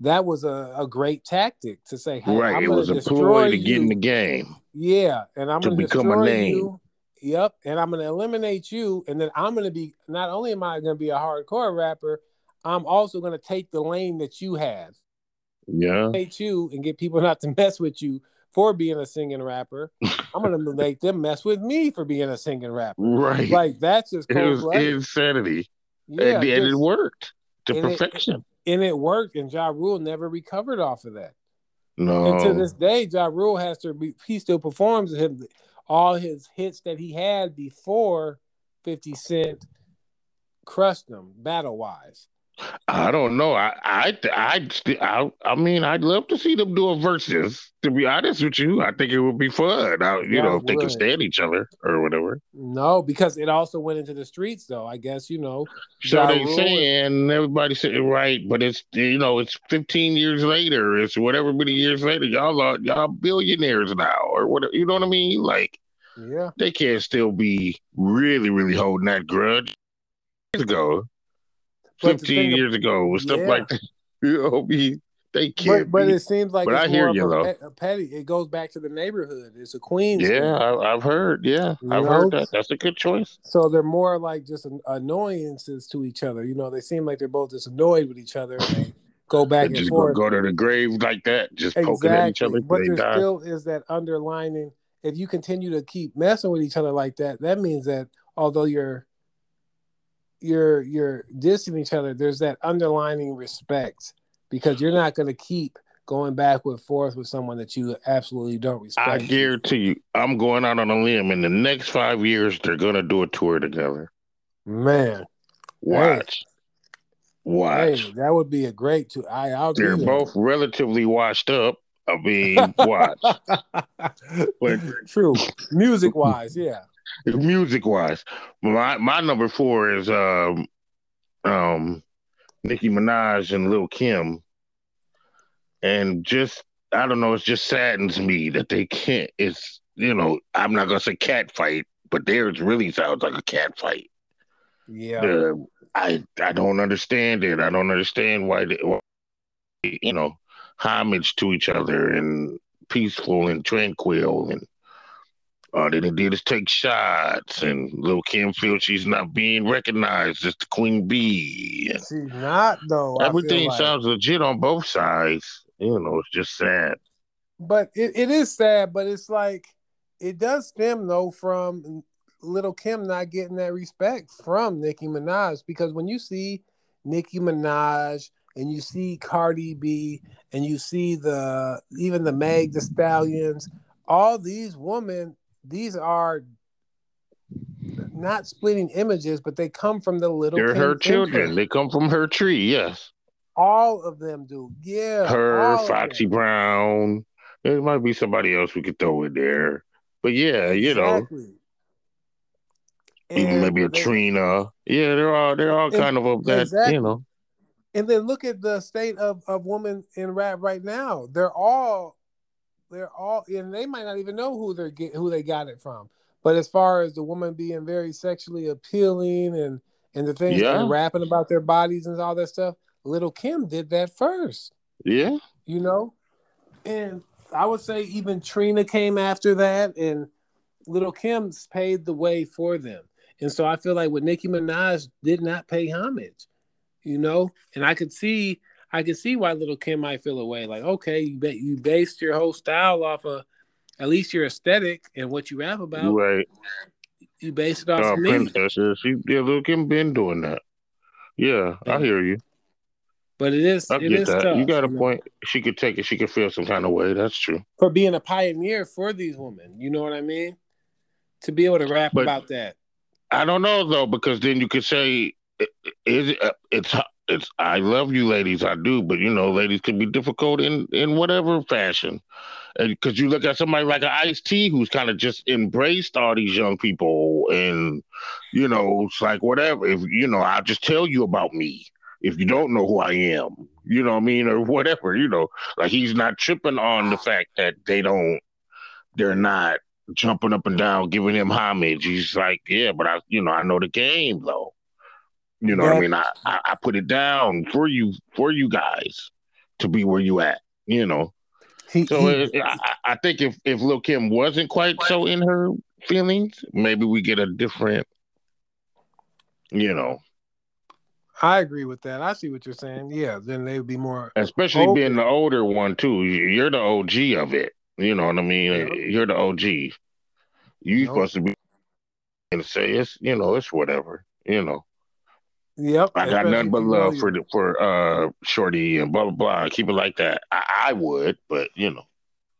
that was a, a great tactic to say, hey, right. I'm it was a ploy to you. Get in the game. Yeah. And I'm going to become a name. You. Yep. And I'm going to eliminate you. And then I'm going to be, not only am I going to be a hardcore rapper, I'm also going to take the lane that you have. Yeah. Hate you and get people not to mess with you for being a singing rapper. I'm going to make them mess with me for being a singing rapper. Right. Like, that's just cold. It was blood. Insanity. Yeah, and, just, and it worked to and perfection. It, and it worked. And Ja Rule never recovered off of that. No. And to this day, Ja Rule has to be, he still performs him, all his hits that he had before fifty Cent crushed them battle-wise. I don't know. I I I, I I mean, I'd love to see them do a versus. To be honest with you, I think it would be fun. I, you yeah, know, if they can stand each other or whatever. No, because it also went into the streets, though. I guess you know. So they're saying everybody's saying right, but it's you know it's fifteen years later. It's whatever many years later. Y'all are y'all billionaires now, or whatever. You know what I mean? Like, yeah, they can't still be really, really holding that grudge. Years ago. fifteen years of, ago, stuff yeah. like that. You know, we, they can't. But, but it seems like but it's I hear you, a, a petty. It goes back to the neighborhood. It's a Queens. Yeah, I, I've heard. Yeah, you I've know? heard that. That's a good choice. So they're more like just an, annoyances to each other. You know, they seem like they're both just annoyed with each other. And they go back and just forth. Go to the grave like that, just exactly. poking at each other. But there die. still is that underlining. If you continue to keep messing with each other like that, that means that although you're You're you're dissing each other. There's that underlining respect because you're not going to keep going back and forth with someone that you absolutely don't respect. I guarantee you, I'm going out on a limb. In the next five years, they're going to do a tour together. Man, watch, hey. watch. Hey, that would be a great tour. I, I'll they're do both that. relatively washed up. I mean, watch. But, true, music wise, yeah. Music wise, my my number four is um, um, Nicki Minaj and Lil' Kim, and just I don't know, it just saddens me that they can't. It's you know, I'm not gonna say cat fight, but theirs really sounds like a cat fight. Yeah, uh, I I don't understand it. I don't understand why they, why they you know homage to each other and peaceful and tranquil and. All they did is take shots, and Lil' Kim feels she's not being recognized as the queen bee. She's not, though. Everything like. sounds legit on both sides. You know, it's just sad. But it, it is sad, but it's like, it does stem, though, from Lil' Kim not getting that respect from Nicki Minaj, because when you see Nicki Minaj and you see Cardi B and you see the even the Meg Thee Stallions, all these women... These are not splitting images, but they come from the little. They're her children. They come from her tree. Yes, all of them do. Yeah, her, Foxy Brown. There might be somebody else we could throw in there, but yeah, you know, even maybe a Trina. Yeah, they're all they're all kind of of that, you know. And then look at the state of of women in rap right now. They're all. They're all, and they might not even know who they're get, who they got it from. But as far as the woman being very sexually appealing and and the things yeah. and rapping about their bodies and all that stuff, Lil' Kim did that first. Yeah, you know, and I would say even Trina came after that, and Lil' Kim's paved the way for them. And so I feel like with Nicki Minaj did not pay homage, you know, and I could see. I can see why Lil' Kim might feel away. Like, okay, you ba- you based your whole style off of at least your aesthetic and what you rap about. Right. You based it off oh, of me. She, yeah, Lil' Kim been doing that. Yeah, yeah, I hear you. But it is, I it get is that. Tough. You got a you point. Know? She could take it. She could feel some kind of way. That's true. For being a pioneer for these women. You know what I mean? To be able to rap but about that. I don't know, though, because then you could say, is it, it's... It's I love you, ladies. I do, but you know, ladies can be difficult in, in whatever fashion, and because you look at somebody like an Ice T, who's kind of just embraced all these young people, and you know, it's like whatever. If you know, I'll just tell you about me. If you don't know who I am, you know what I mean, or whatever. You know, like he's not tripping on the fact that they don't, they're not jumping up and down, giving him homage. He's like, yeah, but I, you know, I know the game though. You know yeah. what I mean? I, I, I put it down for you, for you guys to be where you at, you know? He, so he, it, I, I think if, if Lil' Kim wasn't quite so in her feelings, maybe we get a different, you know. I agree with that. I see what you're saying. Yeah, then they would be more... Especially open. Being the older one, too. You're the O G of it. You know what I mean? Yeah. You're the O G. You're nope. supposed to be... And say, it's, you know, it's whatever, you know. Yep. I got nothing but love for the, for uh Shorty and blah, blah, blah. Keep it like that. I, I would, but, you know.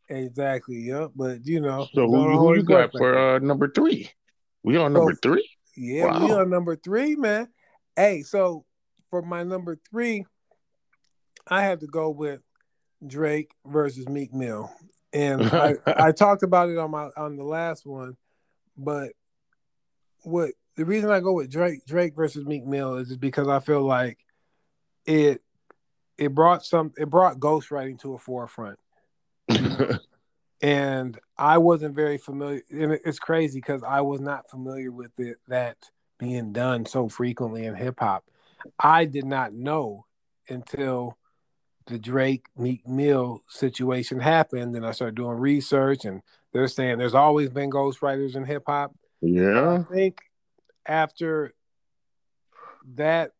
Exactly, yep. But, you know... So who, who you got for uh, number three? We on number so, three? Yeah, wow. We on number three, man. Hey, so... For my number three, I had to go with Drake versus Meek Mill, and I, I talked about it on my on the last one. But what the reason I go with Drake Drake versus Meek Mill is because I feel like it it brought some it brought ghostwriting to a forefront, and I wasn't very familiar. And it's crazy because I was not familiar with it that being done so frequently in hip hop. I did not know until the Drake Meek Mill situation happened. Then I started doing research, and they're saying there's always been ghostwriters in hip hop. Yeah, and I think after that,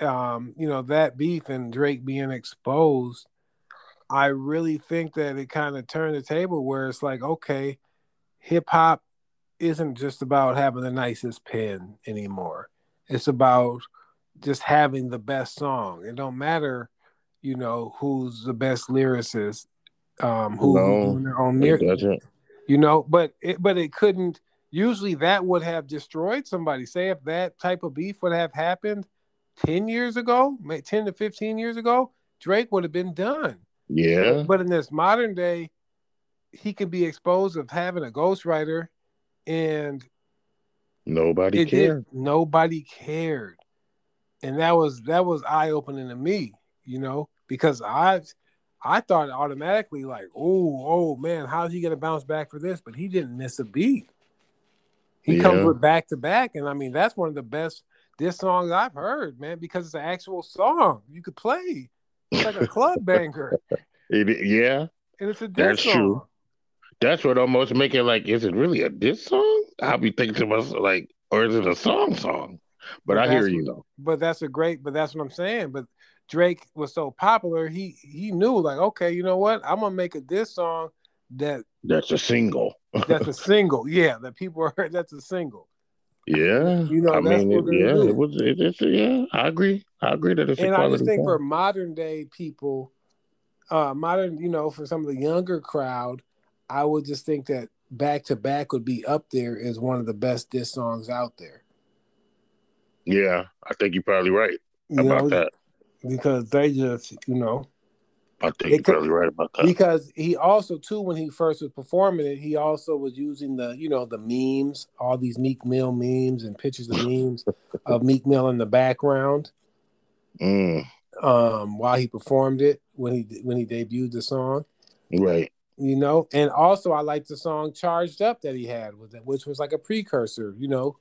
um, you know, that beef and Drake being exposed, I really think that it kind of turned the table where it's like, okay, hip hop isn't just about having the nicest pen anymore. It's about just having the best song. It don't matter, you know, who's the best lyricist, um, who's no, doing their own lyrics. You know, but it, but it couldn't. Usually, that would have destroyed somebody. Say if that type of beef would have happened ten years ago, ten to fifteen years ago, Drake would have been done. Yeah. But in this modern day, he could be exposed of having a ghostwriter, and. Nobody it cared. Did. Nobody cared, and that was that was eye opening to me, you know, because I, I thought automatically like, oh, oh man, how's he gonna bounce back for this? But he didn't miss a beat. He yeah. comes with back to back, and I mean that's one of the best diss songs I've heard, man, because it's an actual song you could play. It's like a club banger. It, yeah, and it's a diss that's song. True. That's what almost make it like, is it really a diss song? I'll be thinking to myself, like, or is it a song song? But, but I hear you, though. But that's a great, but that's what I'm saying. But Drake was so popular, he he knew, like, okay, you know what? I'm going to make a diss song that... That's a single. That's a single, yeah. That people are, that's a single. Yeah. You know, I that's mean, what it, yeah, do. It was, it, it's, yeah, I agree. I agree that it's and a quality. And I just think song. For modern day people, uh, modern, you know, for some of the younger crowd, I would just think that Back to Back would be up there as one of the best diss songs out there. Yeah, I think you're probably right you about know, that. Because they just, you know. I think you're probably right about that. Because he also, too, when he first was performing it, he also was using the, you know, the memes, all these Meek Mill memes and pictures of memes of Meek Mill in the background mm. um, while he performed it, when he when he debuted the song. Right. You know, and also I liked the song Charged Up that he had with it, which was like a precursor, you know,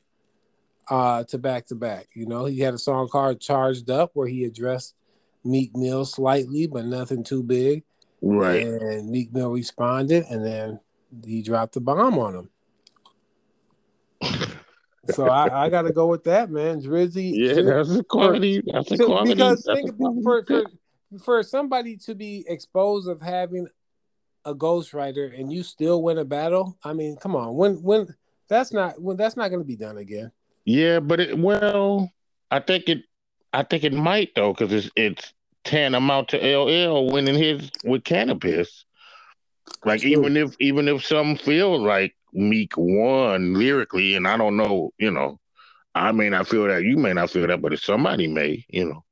uh, to Back to Back. You know, he had a song called Charged Up where he addressed Meek Mill slightly, but nothing too big. Right. And Meek Mill responded, and then he dropped the bomb on him. So I, I got to go with that, man. Drizzy. Yeah, that's a quality. For, that's a quality. Because that's think a quality. For, for, for somebody to be exposed of having a ghostwriter and you still win a battle. I mean, come on. When when that's not when that's not going to be done again. Yeah, but it, well, I think it, I think it might though, because it's it's tantamount to L L winning his with Canibus. Like True. even if even if some feel like Meek won lyrically, and I don't know, you know, I may not feel that, you may not feel that, but if somebody may, you know.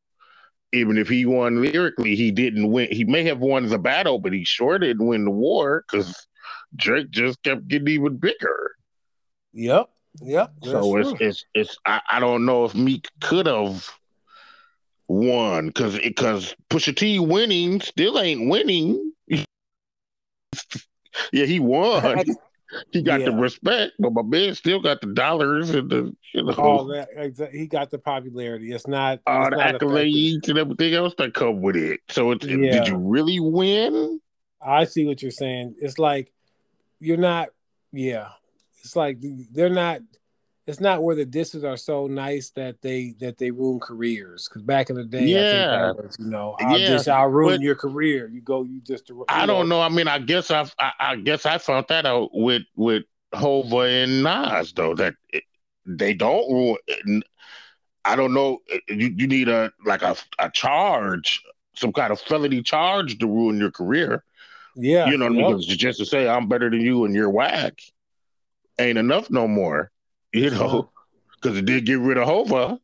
Even if he won lyrically, he didn't win. He may have won the battle, but he sure didn't win the war because Drake just kept getting even bigger. Yep, yep. So it's, it's it's I, I don't know if Meek could have won because because Pusha T winning still ain't winning. Yeah, he won. He got yeah. the respect, but my man still got the dollars and the, you know, all that. He got the popularity. It's not all uh, the not accolades effective. And everything else that come with it. So it's yeah. did you really win? I see what you're saying. It's like you're not. Yeah, it's like they're not. It's not where the disses are so nice that they that they ruin careers. Because back in the day, yeah. I think that was, you know, I'll yeah. just I'll ruin but your career. You go, you just. You I know. don't know. I mean, I guess I've, I I guess I found that out with with Hova and Nas though that it, they don't ruin. I don't know. You you need a like a a charge, some kind of felony charge to ruin your career. Yeah, you know, yep. because just to say I'm better than you and you're whack ain't enough no more. You know, because it did get rid of Hova.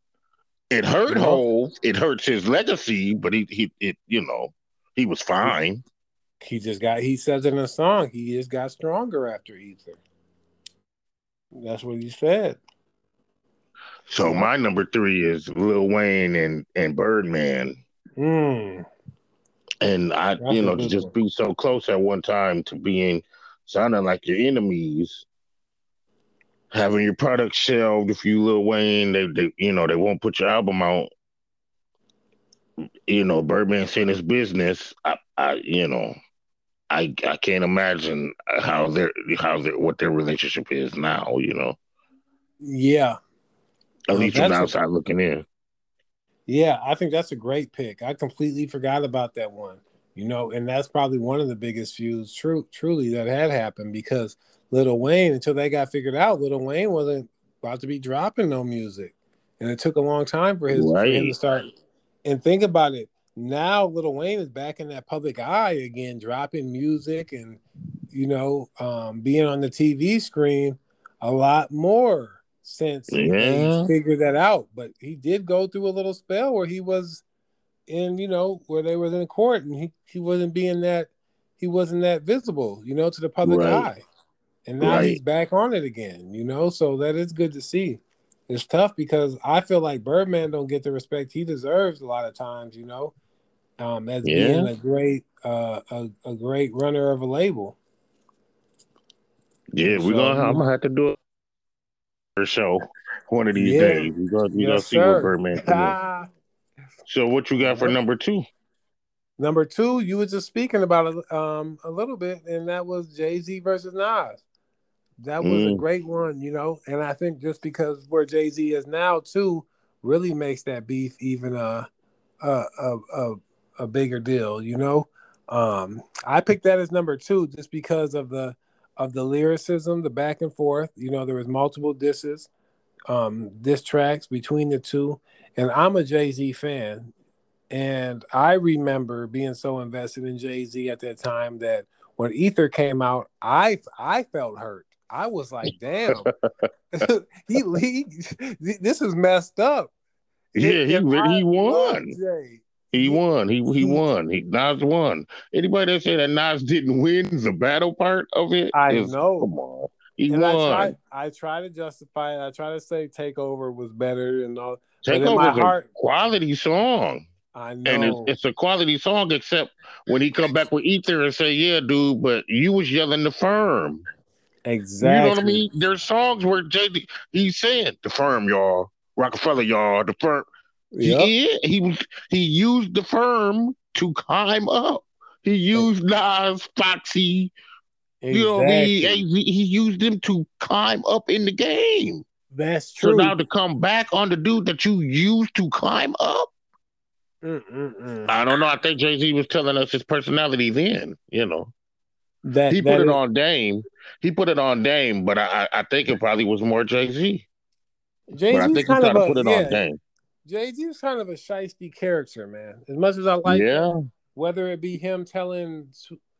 It hurt Hov. It hurts his legacy, but he, he, it, you know, he was fine. He just got, he says in a song, he just got stronger after Ether. That's what he said. So my number three is Lil Wayne and, and Birdman. Mm. And I, That's you know, to just one. be so close at one time to being, sounding like your enemies. Having your product shelved, if you Lil Wayne, they, they, you know, they won't put your album out. You know, Birdman's in his business. I, I, you know, I, I can't imagine how their, how their, what their relationship is now. You know. Yeah. At least from outside looking in. Yeah, I think that's a great pick. I completely forgot about that one. You know, and that's probably one of the biggest feuds, true, truly, that had happened because. Lil Wayne, until they got figured out, Lil Wayne wasn't about to be dropping no music. And it took a long time for, his, right. for him to start. And think about it. Now Lil Wayne is back in that public eye again, dropping music and, you know, um, being on the T V screen a lot more since yeah. he figured that out. But he did go through a little spell where he was in, you know, where they were in court and he, he wasn't being that, he wasn't that visible, you know, to the public right. eye. And now right. he's back on it again, you know? So that is good to see. It's tough because I feel like Birdman don't get the respect he deserves a lot of times, you know, um, as yeah. being a great uh, a, a great runner of a label. Yeah, we're so, gonna. I'm going to have to do a show one of these yeah. days. We're going yes, to see sir. what Birdman can do. So what you got for number two? Number two, you were just speaking about it um, a little bit, and that was Jay-Z versus Nas. That was mm. a great one, you know, and I think just because where Jay-Z is now, too, really makes that beef even a a a, a, a bigger deal, you know. Um, I picked that as number two just because of the of the lyricism, the back and forth. You know, there was multiple disses, um, diss tracks between the two, and I'm a Jay-Z fan. And I remember being so invested in Jay-Z at that time that when Ether came out, I I felt hurt. I was like, "Damn, he, he this is messed up." Yeah, he I he won. Jay, he won. He he won. He Nas won. Anybody that said that Nas didn't win the battle part of it, I is, know. Come on, he and won. I try, I try to justify it. I try to say Takeover was better and all. Takeover was a quality song. I know. And it's, it's a quality song, except when he come back with Ether and say, yeah, dude, but you was yelling the firm. Exactly. You know what I mean? There's songs where Jay-Z, he's saying, the firm, y'all. Rockefeller, y'all. The firm. Yep. He, he, was, he used the firm to climb up. He used Nas, Foxy. Exactly. You know what I mean? He, he used them to climb up in the game. That's true. So now to come back on the dude that you used to climb up, Mm-mm-mm. I don't know. I think Jay-Z was telling us his personality then, you know. That, he put that it is... on Dame. He put it on Dame, but I, I think it probably was more Jay-Z. Jay-Z I think kind he of a, put it yeah. on Dame. Jay-Z was kind of a shiesty character, man. As much as I like yeah. him, whether it be him telling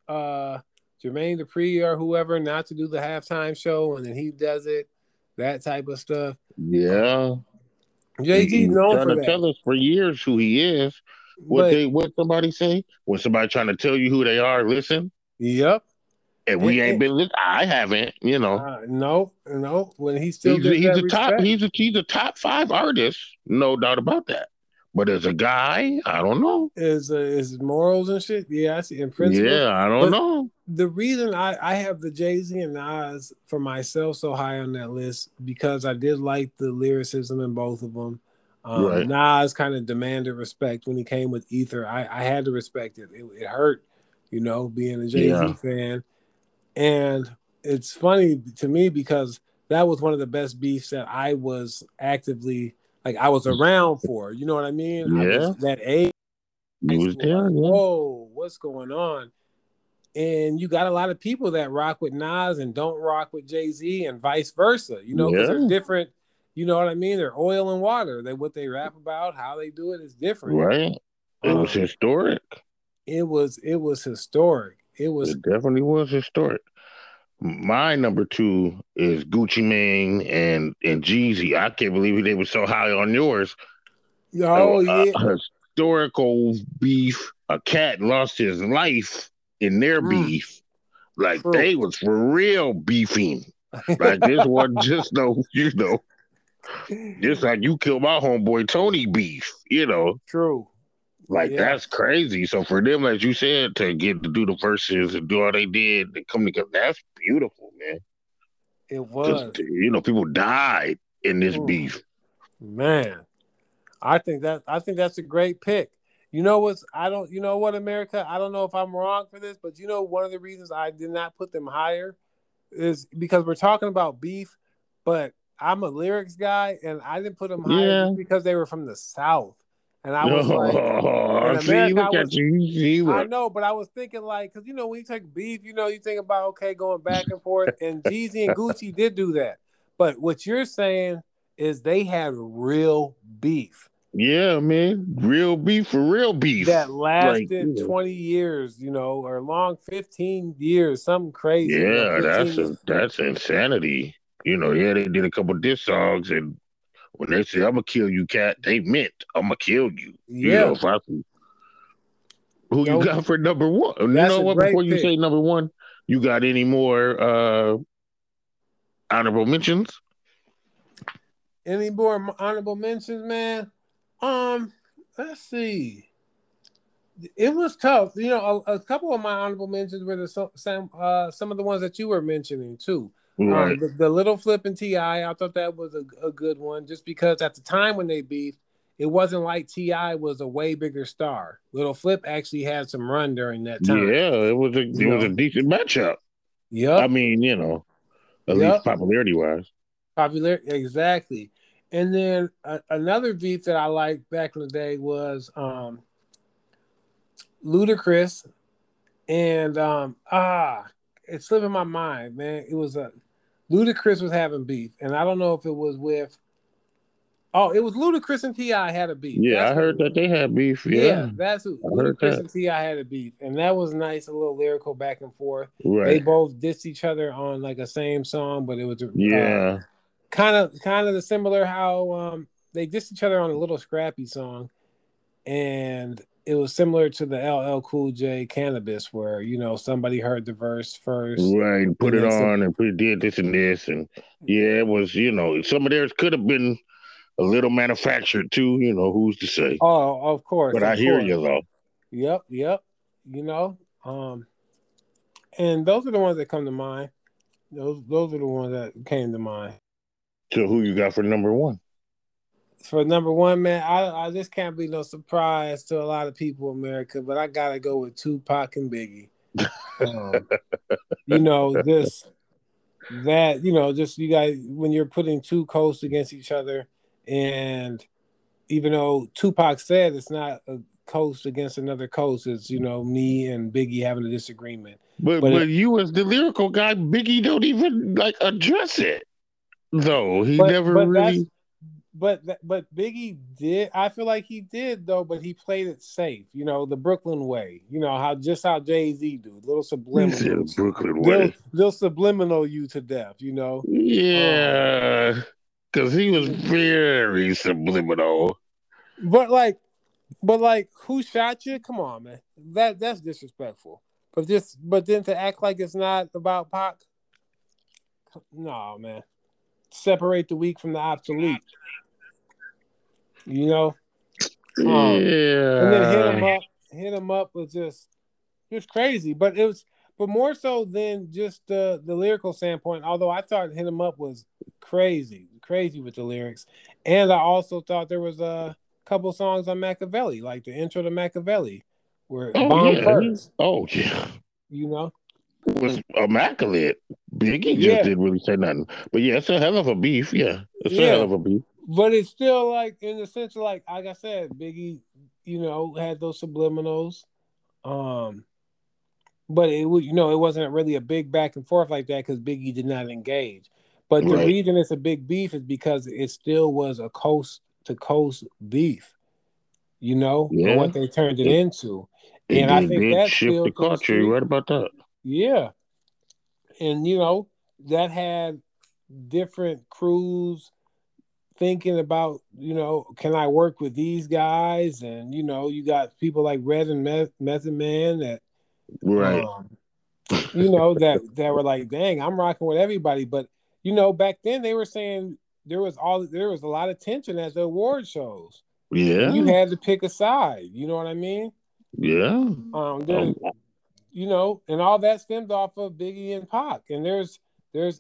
uh, Jermaine Dupri or whoever not to do the halftime show and then he does it, that type of stuff. Yeah. Jay-Z known trying for to that. Tell us for years who he is. What but, they what somebody say? When somebody trying to tell you who they are, listen. Yep. And we and, ain't been listening. I haven't, you know. Uh, no, no. When he still he's, he's a top, he's a he's a top five artist, no doubt about that. But as a guy, I don't know. Is uh, is morals and shit? Yeah, I see. And principles. Yeah, I don't but, know. the reason I, I have the Jay-Z and Nas for myself so high on that list, because I did like the lyricism in both of them. Um, right. Nas kind of demanded respect when he came with Ether. I, I had to respect it. it. It hurt, you know, being a Jay-Z yeah. fan. And it's funny to me because that was one of the best beefs that I was actively, like, I was around for. You know what I mean? Yeah. I was that age. I was there, like, whoa, what's going on? And you got a lot of people that rock with Nas and don't rock with Jay-Z and vice versa. You know, because yeah. they're different. You know what I mean? They're oil and water. They what they rap about, how they do it is different. Right. It um, was historic. It was it was historic. It was it definitely was historic. My number two is Gucci Mane and, and Jeezy. I can't believe they were so high on yours. Oh, uh, yeah. A historical beef. A cat lost his life in their mm. beef. Like, True. They was for real beefing. Like, this one just no, you know. Just like you killed my homeboy Tony beef, you know. True. Like yeah. that's crazy. So for them, as you said, to get to do the verses and do all they did, to come together, that's beautiful, man. It was. Just, you know, people died in this Ooh. beef. Man, I think that I think that's a great pick. You know what's I don't you know what, America? I don't know if I'm wrong for this, but you know one of the reasons I did not put them higher is because we're talking about beef, but I'm a lyrics guy, and I didn't put them higher yeah. because they were from the South. And I was oh, like, in America, I, was, you, I know, but I was thinking like, because, you know, when you take beef, you know, you think about, okay, going back and forth. And Jeezy and Gucci did do that. But what you're saying is they had real beef. Yeah, man. Real beef for real beef. That lasted like, twenty years, you know, or long fifteen years, something crazy. Yeah, like that's a, that's insanity. You know, yeah, they did a couple of diss songs, and when they said, I'm going to kill you, cat, they meant, I'm going to kill you. Yeah. You know, if I, who Yo, you got for number one? You know what, before you pick. say number one, you got any more uh, honorable mentions? Any more honorable mentions, man? Um, let's see. It was tough. You know, a, a couple of my honorable mentions were the so, some, uh, some of the ones that you were mentioning, too. Right. Um, the, the Little Flip and T I, I thought that was a, a good one, just because at the time when they beefed, it wasn't like T I was a way bigger star. Little Flip actually had some run during that time. Yeah, it was a it you was know? a decent matchup. Yeah, I mean, you know, at yep. least popularity wise. Popular, exactly. And then uh, another beef that I liked back in the day was um, Ludacris and um, ah, it's slipping my mind, man. It was a. Ludacris was having beef, and I don't know if it was with. Oh, it was Ludacris and T I had a beef. Yeah, that's I heard that they had beef. Yeah, yeah that's who, Ludacris that. and T I had a beef, and that was nice—a little lyrical back and forth. Right. They both dissed each other on like a same song, but it was yeah, kind of kind of the similar how um they dissed each other on a Little Scrappy song, and. It was similar to the L L Cool J Canibus, where you know somebody heard the verse first, right? And put it on and put, did this and this, and yeah, it was you know some of theirs could have been a little manufactured too. You know who's to say? Oh, of course. But I hear you though. Yep, yep. You know, um, and those are the ones that come to mind. Those those are the ones that came to mind. So who you got for number one? For number one, man, I, I this can't be no surprise to a lot of people in America, but I gotta go with Tupac and Biggie. Um, you know, just that, you know, just you guys when you're putting two coasts against each other, and even though Tupac said it's not a coast against another coast, it's you know me and Biggie having a disagreement. But but, but it, you as the lyrical guy, Biggie don't even like address it. Though he but, never but really. But but Biggie did. I feel like he did though. But he played it safe, you know, the Brooklyn way. You know how just how Jay-Z do, little subliminal, Brooklyn way, little subliminal you to death. You know. Yeah, because um, he was very subliminal. But like, but like, who shot you? Come on, man. That that's disrespectful. But just but then to act like it's not about Pac. No, man. Separate the weak from the obsolete. You know, um, yeah, and then hit him up. Hit him up was just, it was crazy. But it was, but more so than just uh, the lyrical standpoint, although I thought Hit 'Em Up was crazy, crazy with the lyrics. And I also thought there was a couple songs on Machiavelli, like the intro to Machiavelli, where oh, bomb yeah. first. Oh, yeah. You know? It was immaculate. Biggie yeah. just didn't really say nothing. But yeah, it's a hell of a beef, yeah. It's yeah. a hell of a beef. But it's still like, in the sense of like, like I said, Biggie, you know, had those subliminals. Um, but it was, you know, it wasn't really a big back and forth like that because Biggie did not engage. But the right. reason it's a big beef is because it still was a coast to coast beef, you know, yeah. what they turned it, it into. It and I think that shift the country right about that. Yeah, and you know that had different crews thinking about, you know, can I work with these guys? And you know, you got people like Red and Meth- Method Man that, right? Um, you know that that were like, dang, I'm rocking with everybody. But you know, back then they were saying there was all there was a lot of tension at the award shows. Yeah, you had to pick a side. You know what I mean? Yeah. Um. There, um You know, and all that stemmed off of Biggie and Pac. And there's there's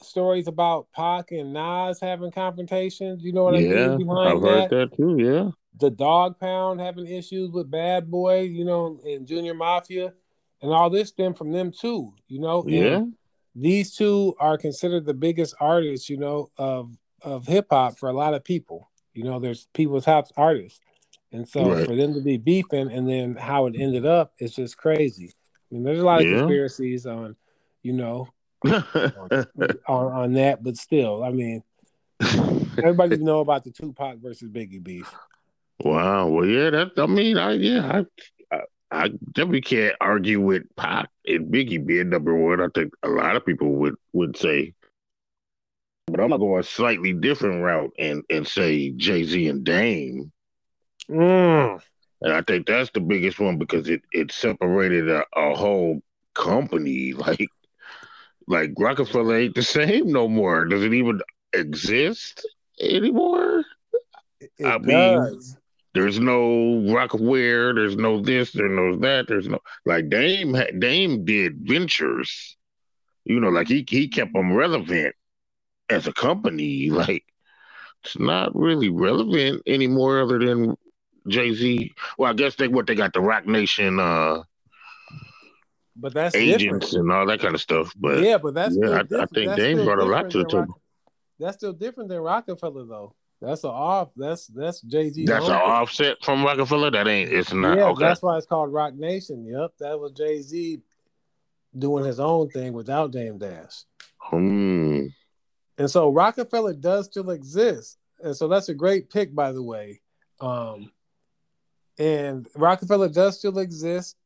stories about Pac and Nas having confrontations. You know what yeah, I mean? Behind I've that. heard that too, yeah. The Dog Pound having issues with Bad Boy, you know, and Junior Mafia. And all this stemmed from them too, you know? Yeah. And these two are considered the biggest artists, you know, of, of hip-hop for a lot of people. You know, there's people's top artists. And so right. for them to be beefing and then how it ended up, it's just crazy. I mean, there's a lot of yeah. conspiracies on, you know, on, on, on that, but still, I mean, everybody know about the Tupac versus Biggie beef. Wow, well, yeah, that I mean, I yeah, I, I, I definitely can't argue with Pac and Biggie being number one. I think a lot of people would, would say, but I'm gonna go a slightly different route and and say Jay-Z and Dame. Mm. And I think that's the biggest one because it, it separated a, a whole company. Like, like Rockefeller ain't the same no more. Does it even exist anymore? It I does. mean, there's no Rockaware. There's no this. There's no that. There's no like Dame. Dame did ventures. You know, like he he kept them relevant as a company. Like, it's not really relevant anymore, other than Jay-Z. Well, I guess they what they got the Rock Nation uh but that's agents different. and all that kind of stuff. But yeah, but that's yeah, I, I think Dame brought a lot to the table. Rock- that's still different than Rockefeller though. That's a off that's that's Jay-Z. That's an offset from Rockefeller. That ain't it's not yeah, okay. That's why it's called Rock Nation. Yep. That was Jay-Z doing his own thing without Dame Dash. Hmm. And so Rockefeller does still exist. And so that's a great pick, by the way. Um And Rockefeller does still exist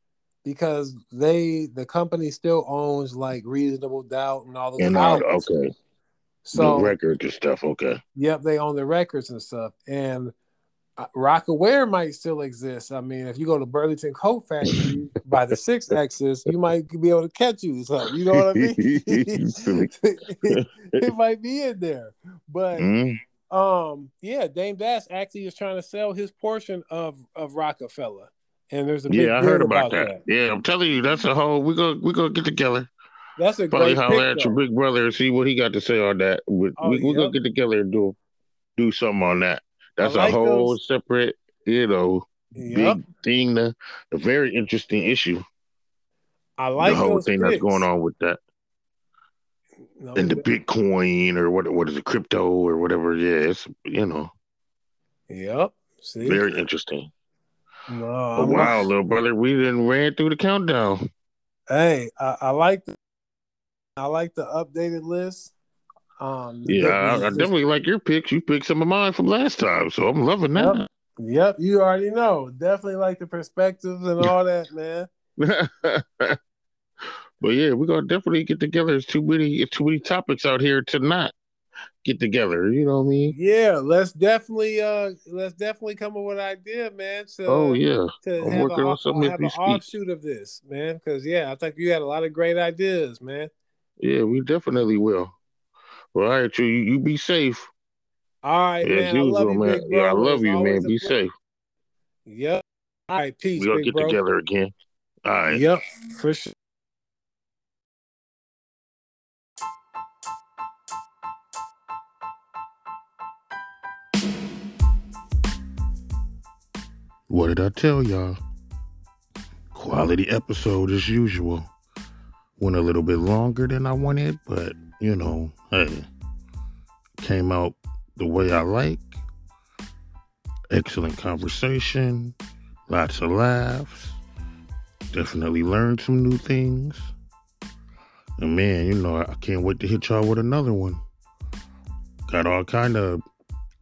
because they, the company still owns like Reasonable Doubt and all those and albums. All, okay. So the records and stuff. Okay. Yep, they own the records and stuff. And Rockaware might still exist. I mean, if you go to Burlington Coat Factory by the sixth axis, you might be able to catch you something. You know what I mean? it, it might be in there, but. Mm. Um. Yeah, Dame Dash actually is trying to sell his portion of, of Rockefeller, and there's a big yeah. I heard about, about that. that. Yeah, I'm telling you, that's a whole. We go we gonna get together. That's a probably great holler pick, at though. your big brother and see what he got to say on that. We, oh, we, we're yep. gonna get together and do do something on that. That's like a whole those. separate, you know, yep. big thing. To, a very interesting issue. I like the whole those thing picks. that's going on with that. No, and the Bitcoin or what? What is it? Crypto or whatever? Yeah, it's, you know. Yep. See? Very interesting. No, oh, wow, not... little brother, we didn't ran through the countdown. Hey, I, I like the, I like the updated list. Um, yeah, I, I definitely like your picks. You picked some of mine from last time, so I'm loving that. Yep, yep you already know. Definitely like the perspectives and all that, man. But yeah, we're gonna definitely get together. There's too many too many topics out here to not get together. You know what I mean? Yeah, let's definitely uh let's definitely come up with an idea, man. To, oh yeah. To I'm have working a, on something have an offshoot of this, man. Cause yeah, I think you had a lot of great ideas, man. Yeah, we definitely will. Well, all right, you you be safe. All right, yeah, man. Usual, I love you, man. Yeah, I love you, man. Be safe. Yep. All right, peace. We're gonna get bro. together again. All right. Yep, for sure. What did I tell y'all? Quality episode as usual. Went a little bit longer than I wanted, but you know, hey, came out the way I like. Excellent conversation, lots of laughs. Definitely learned some new things. And man, you know, I can't wait to hit y'all with another one. Got all kind of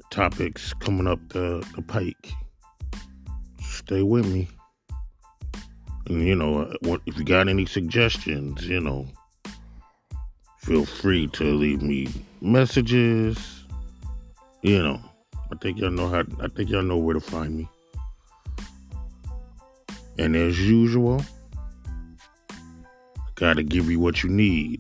topics coming up the, the pike. Stay with me. And, you know, if you got any suggestions, you know, feel free to leave me messages. You know, I think y'all know how, I think y'all know where to find me. And as usual, gotta give you what you need.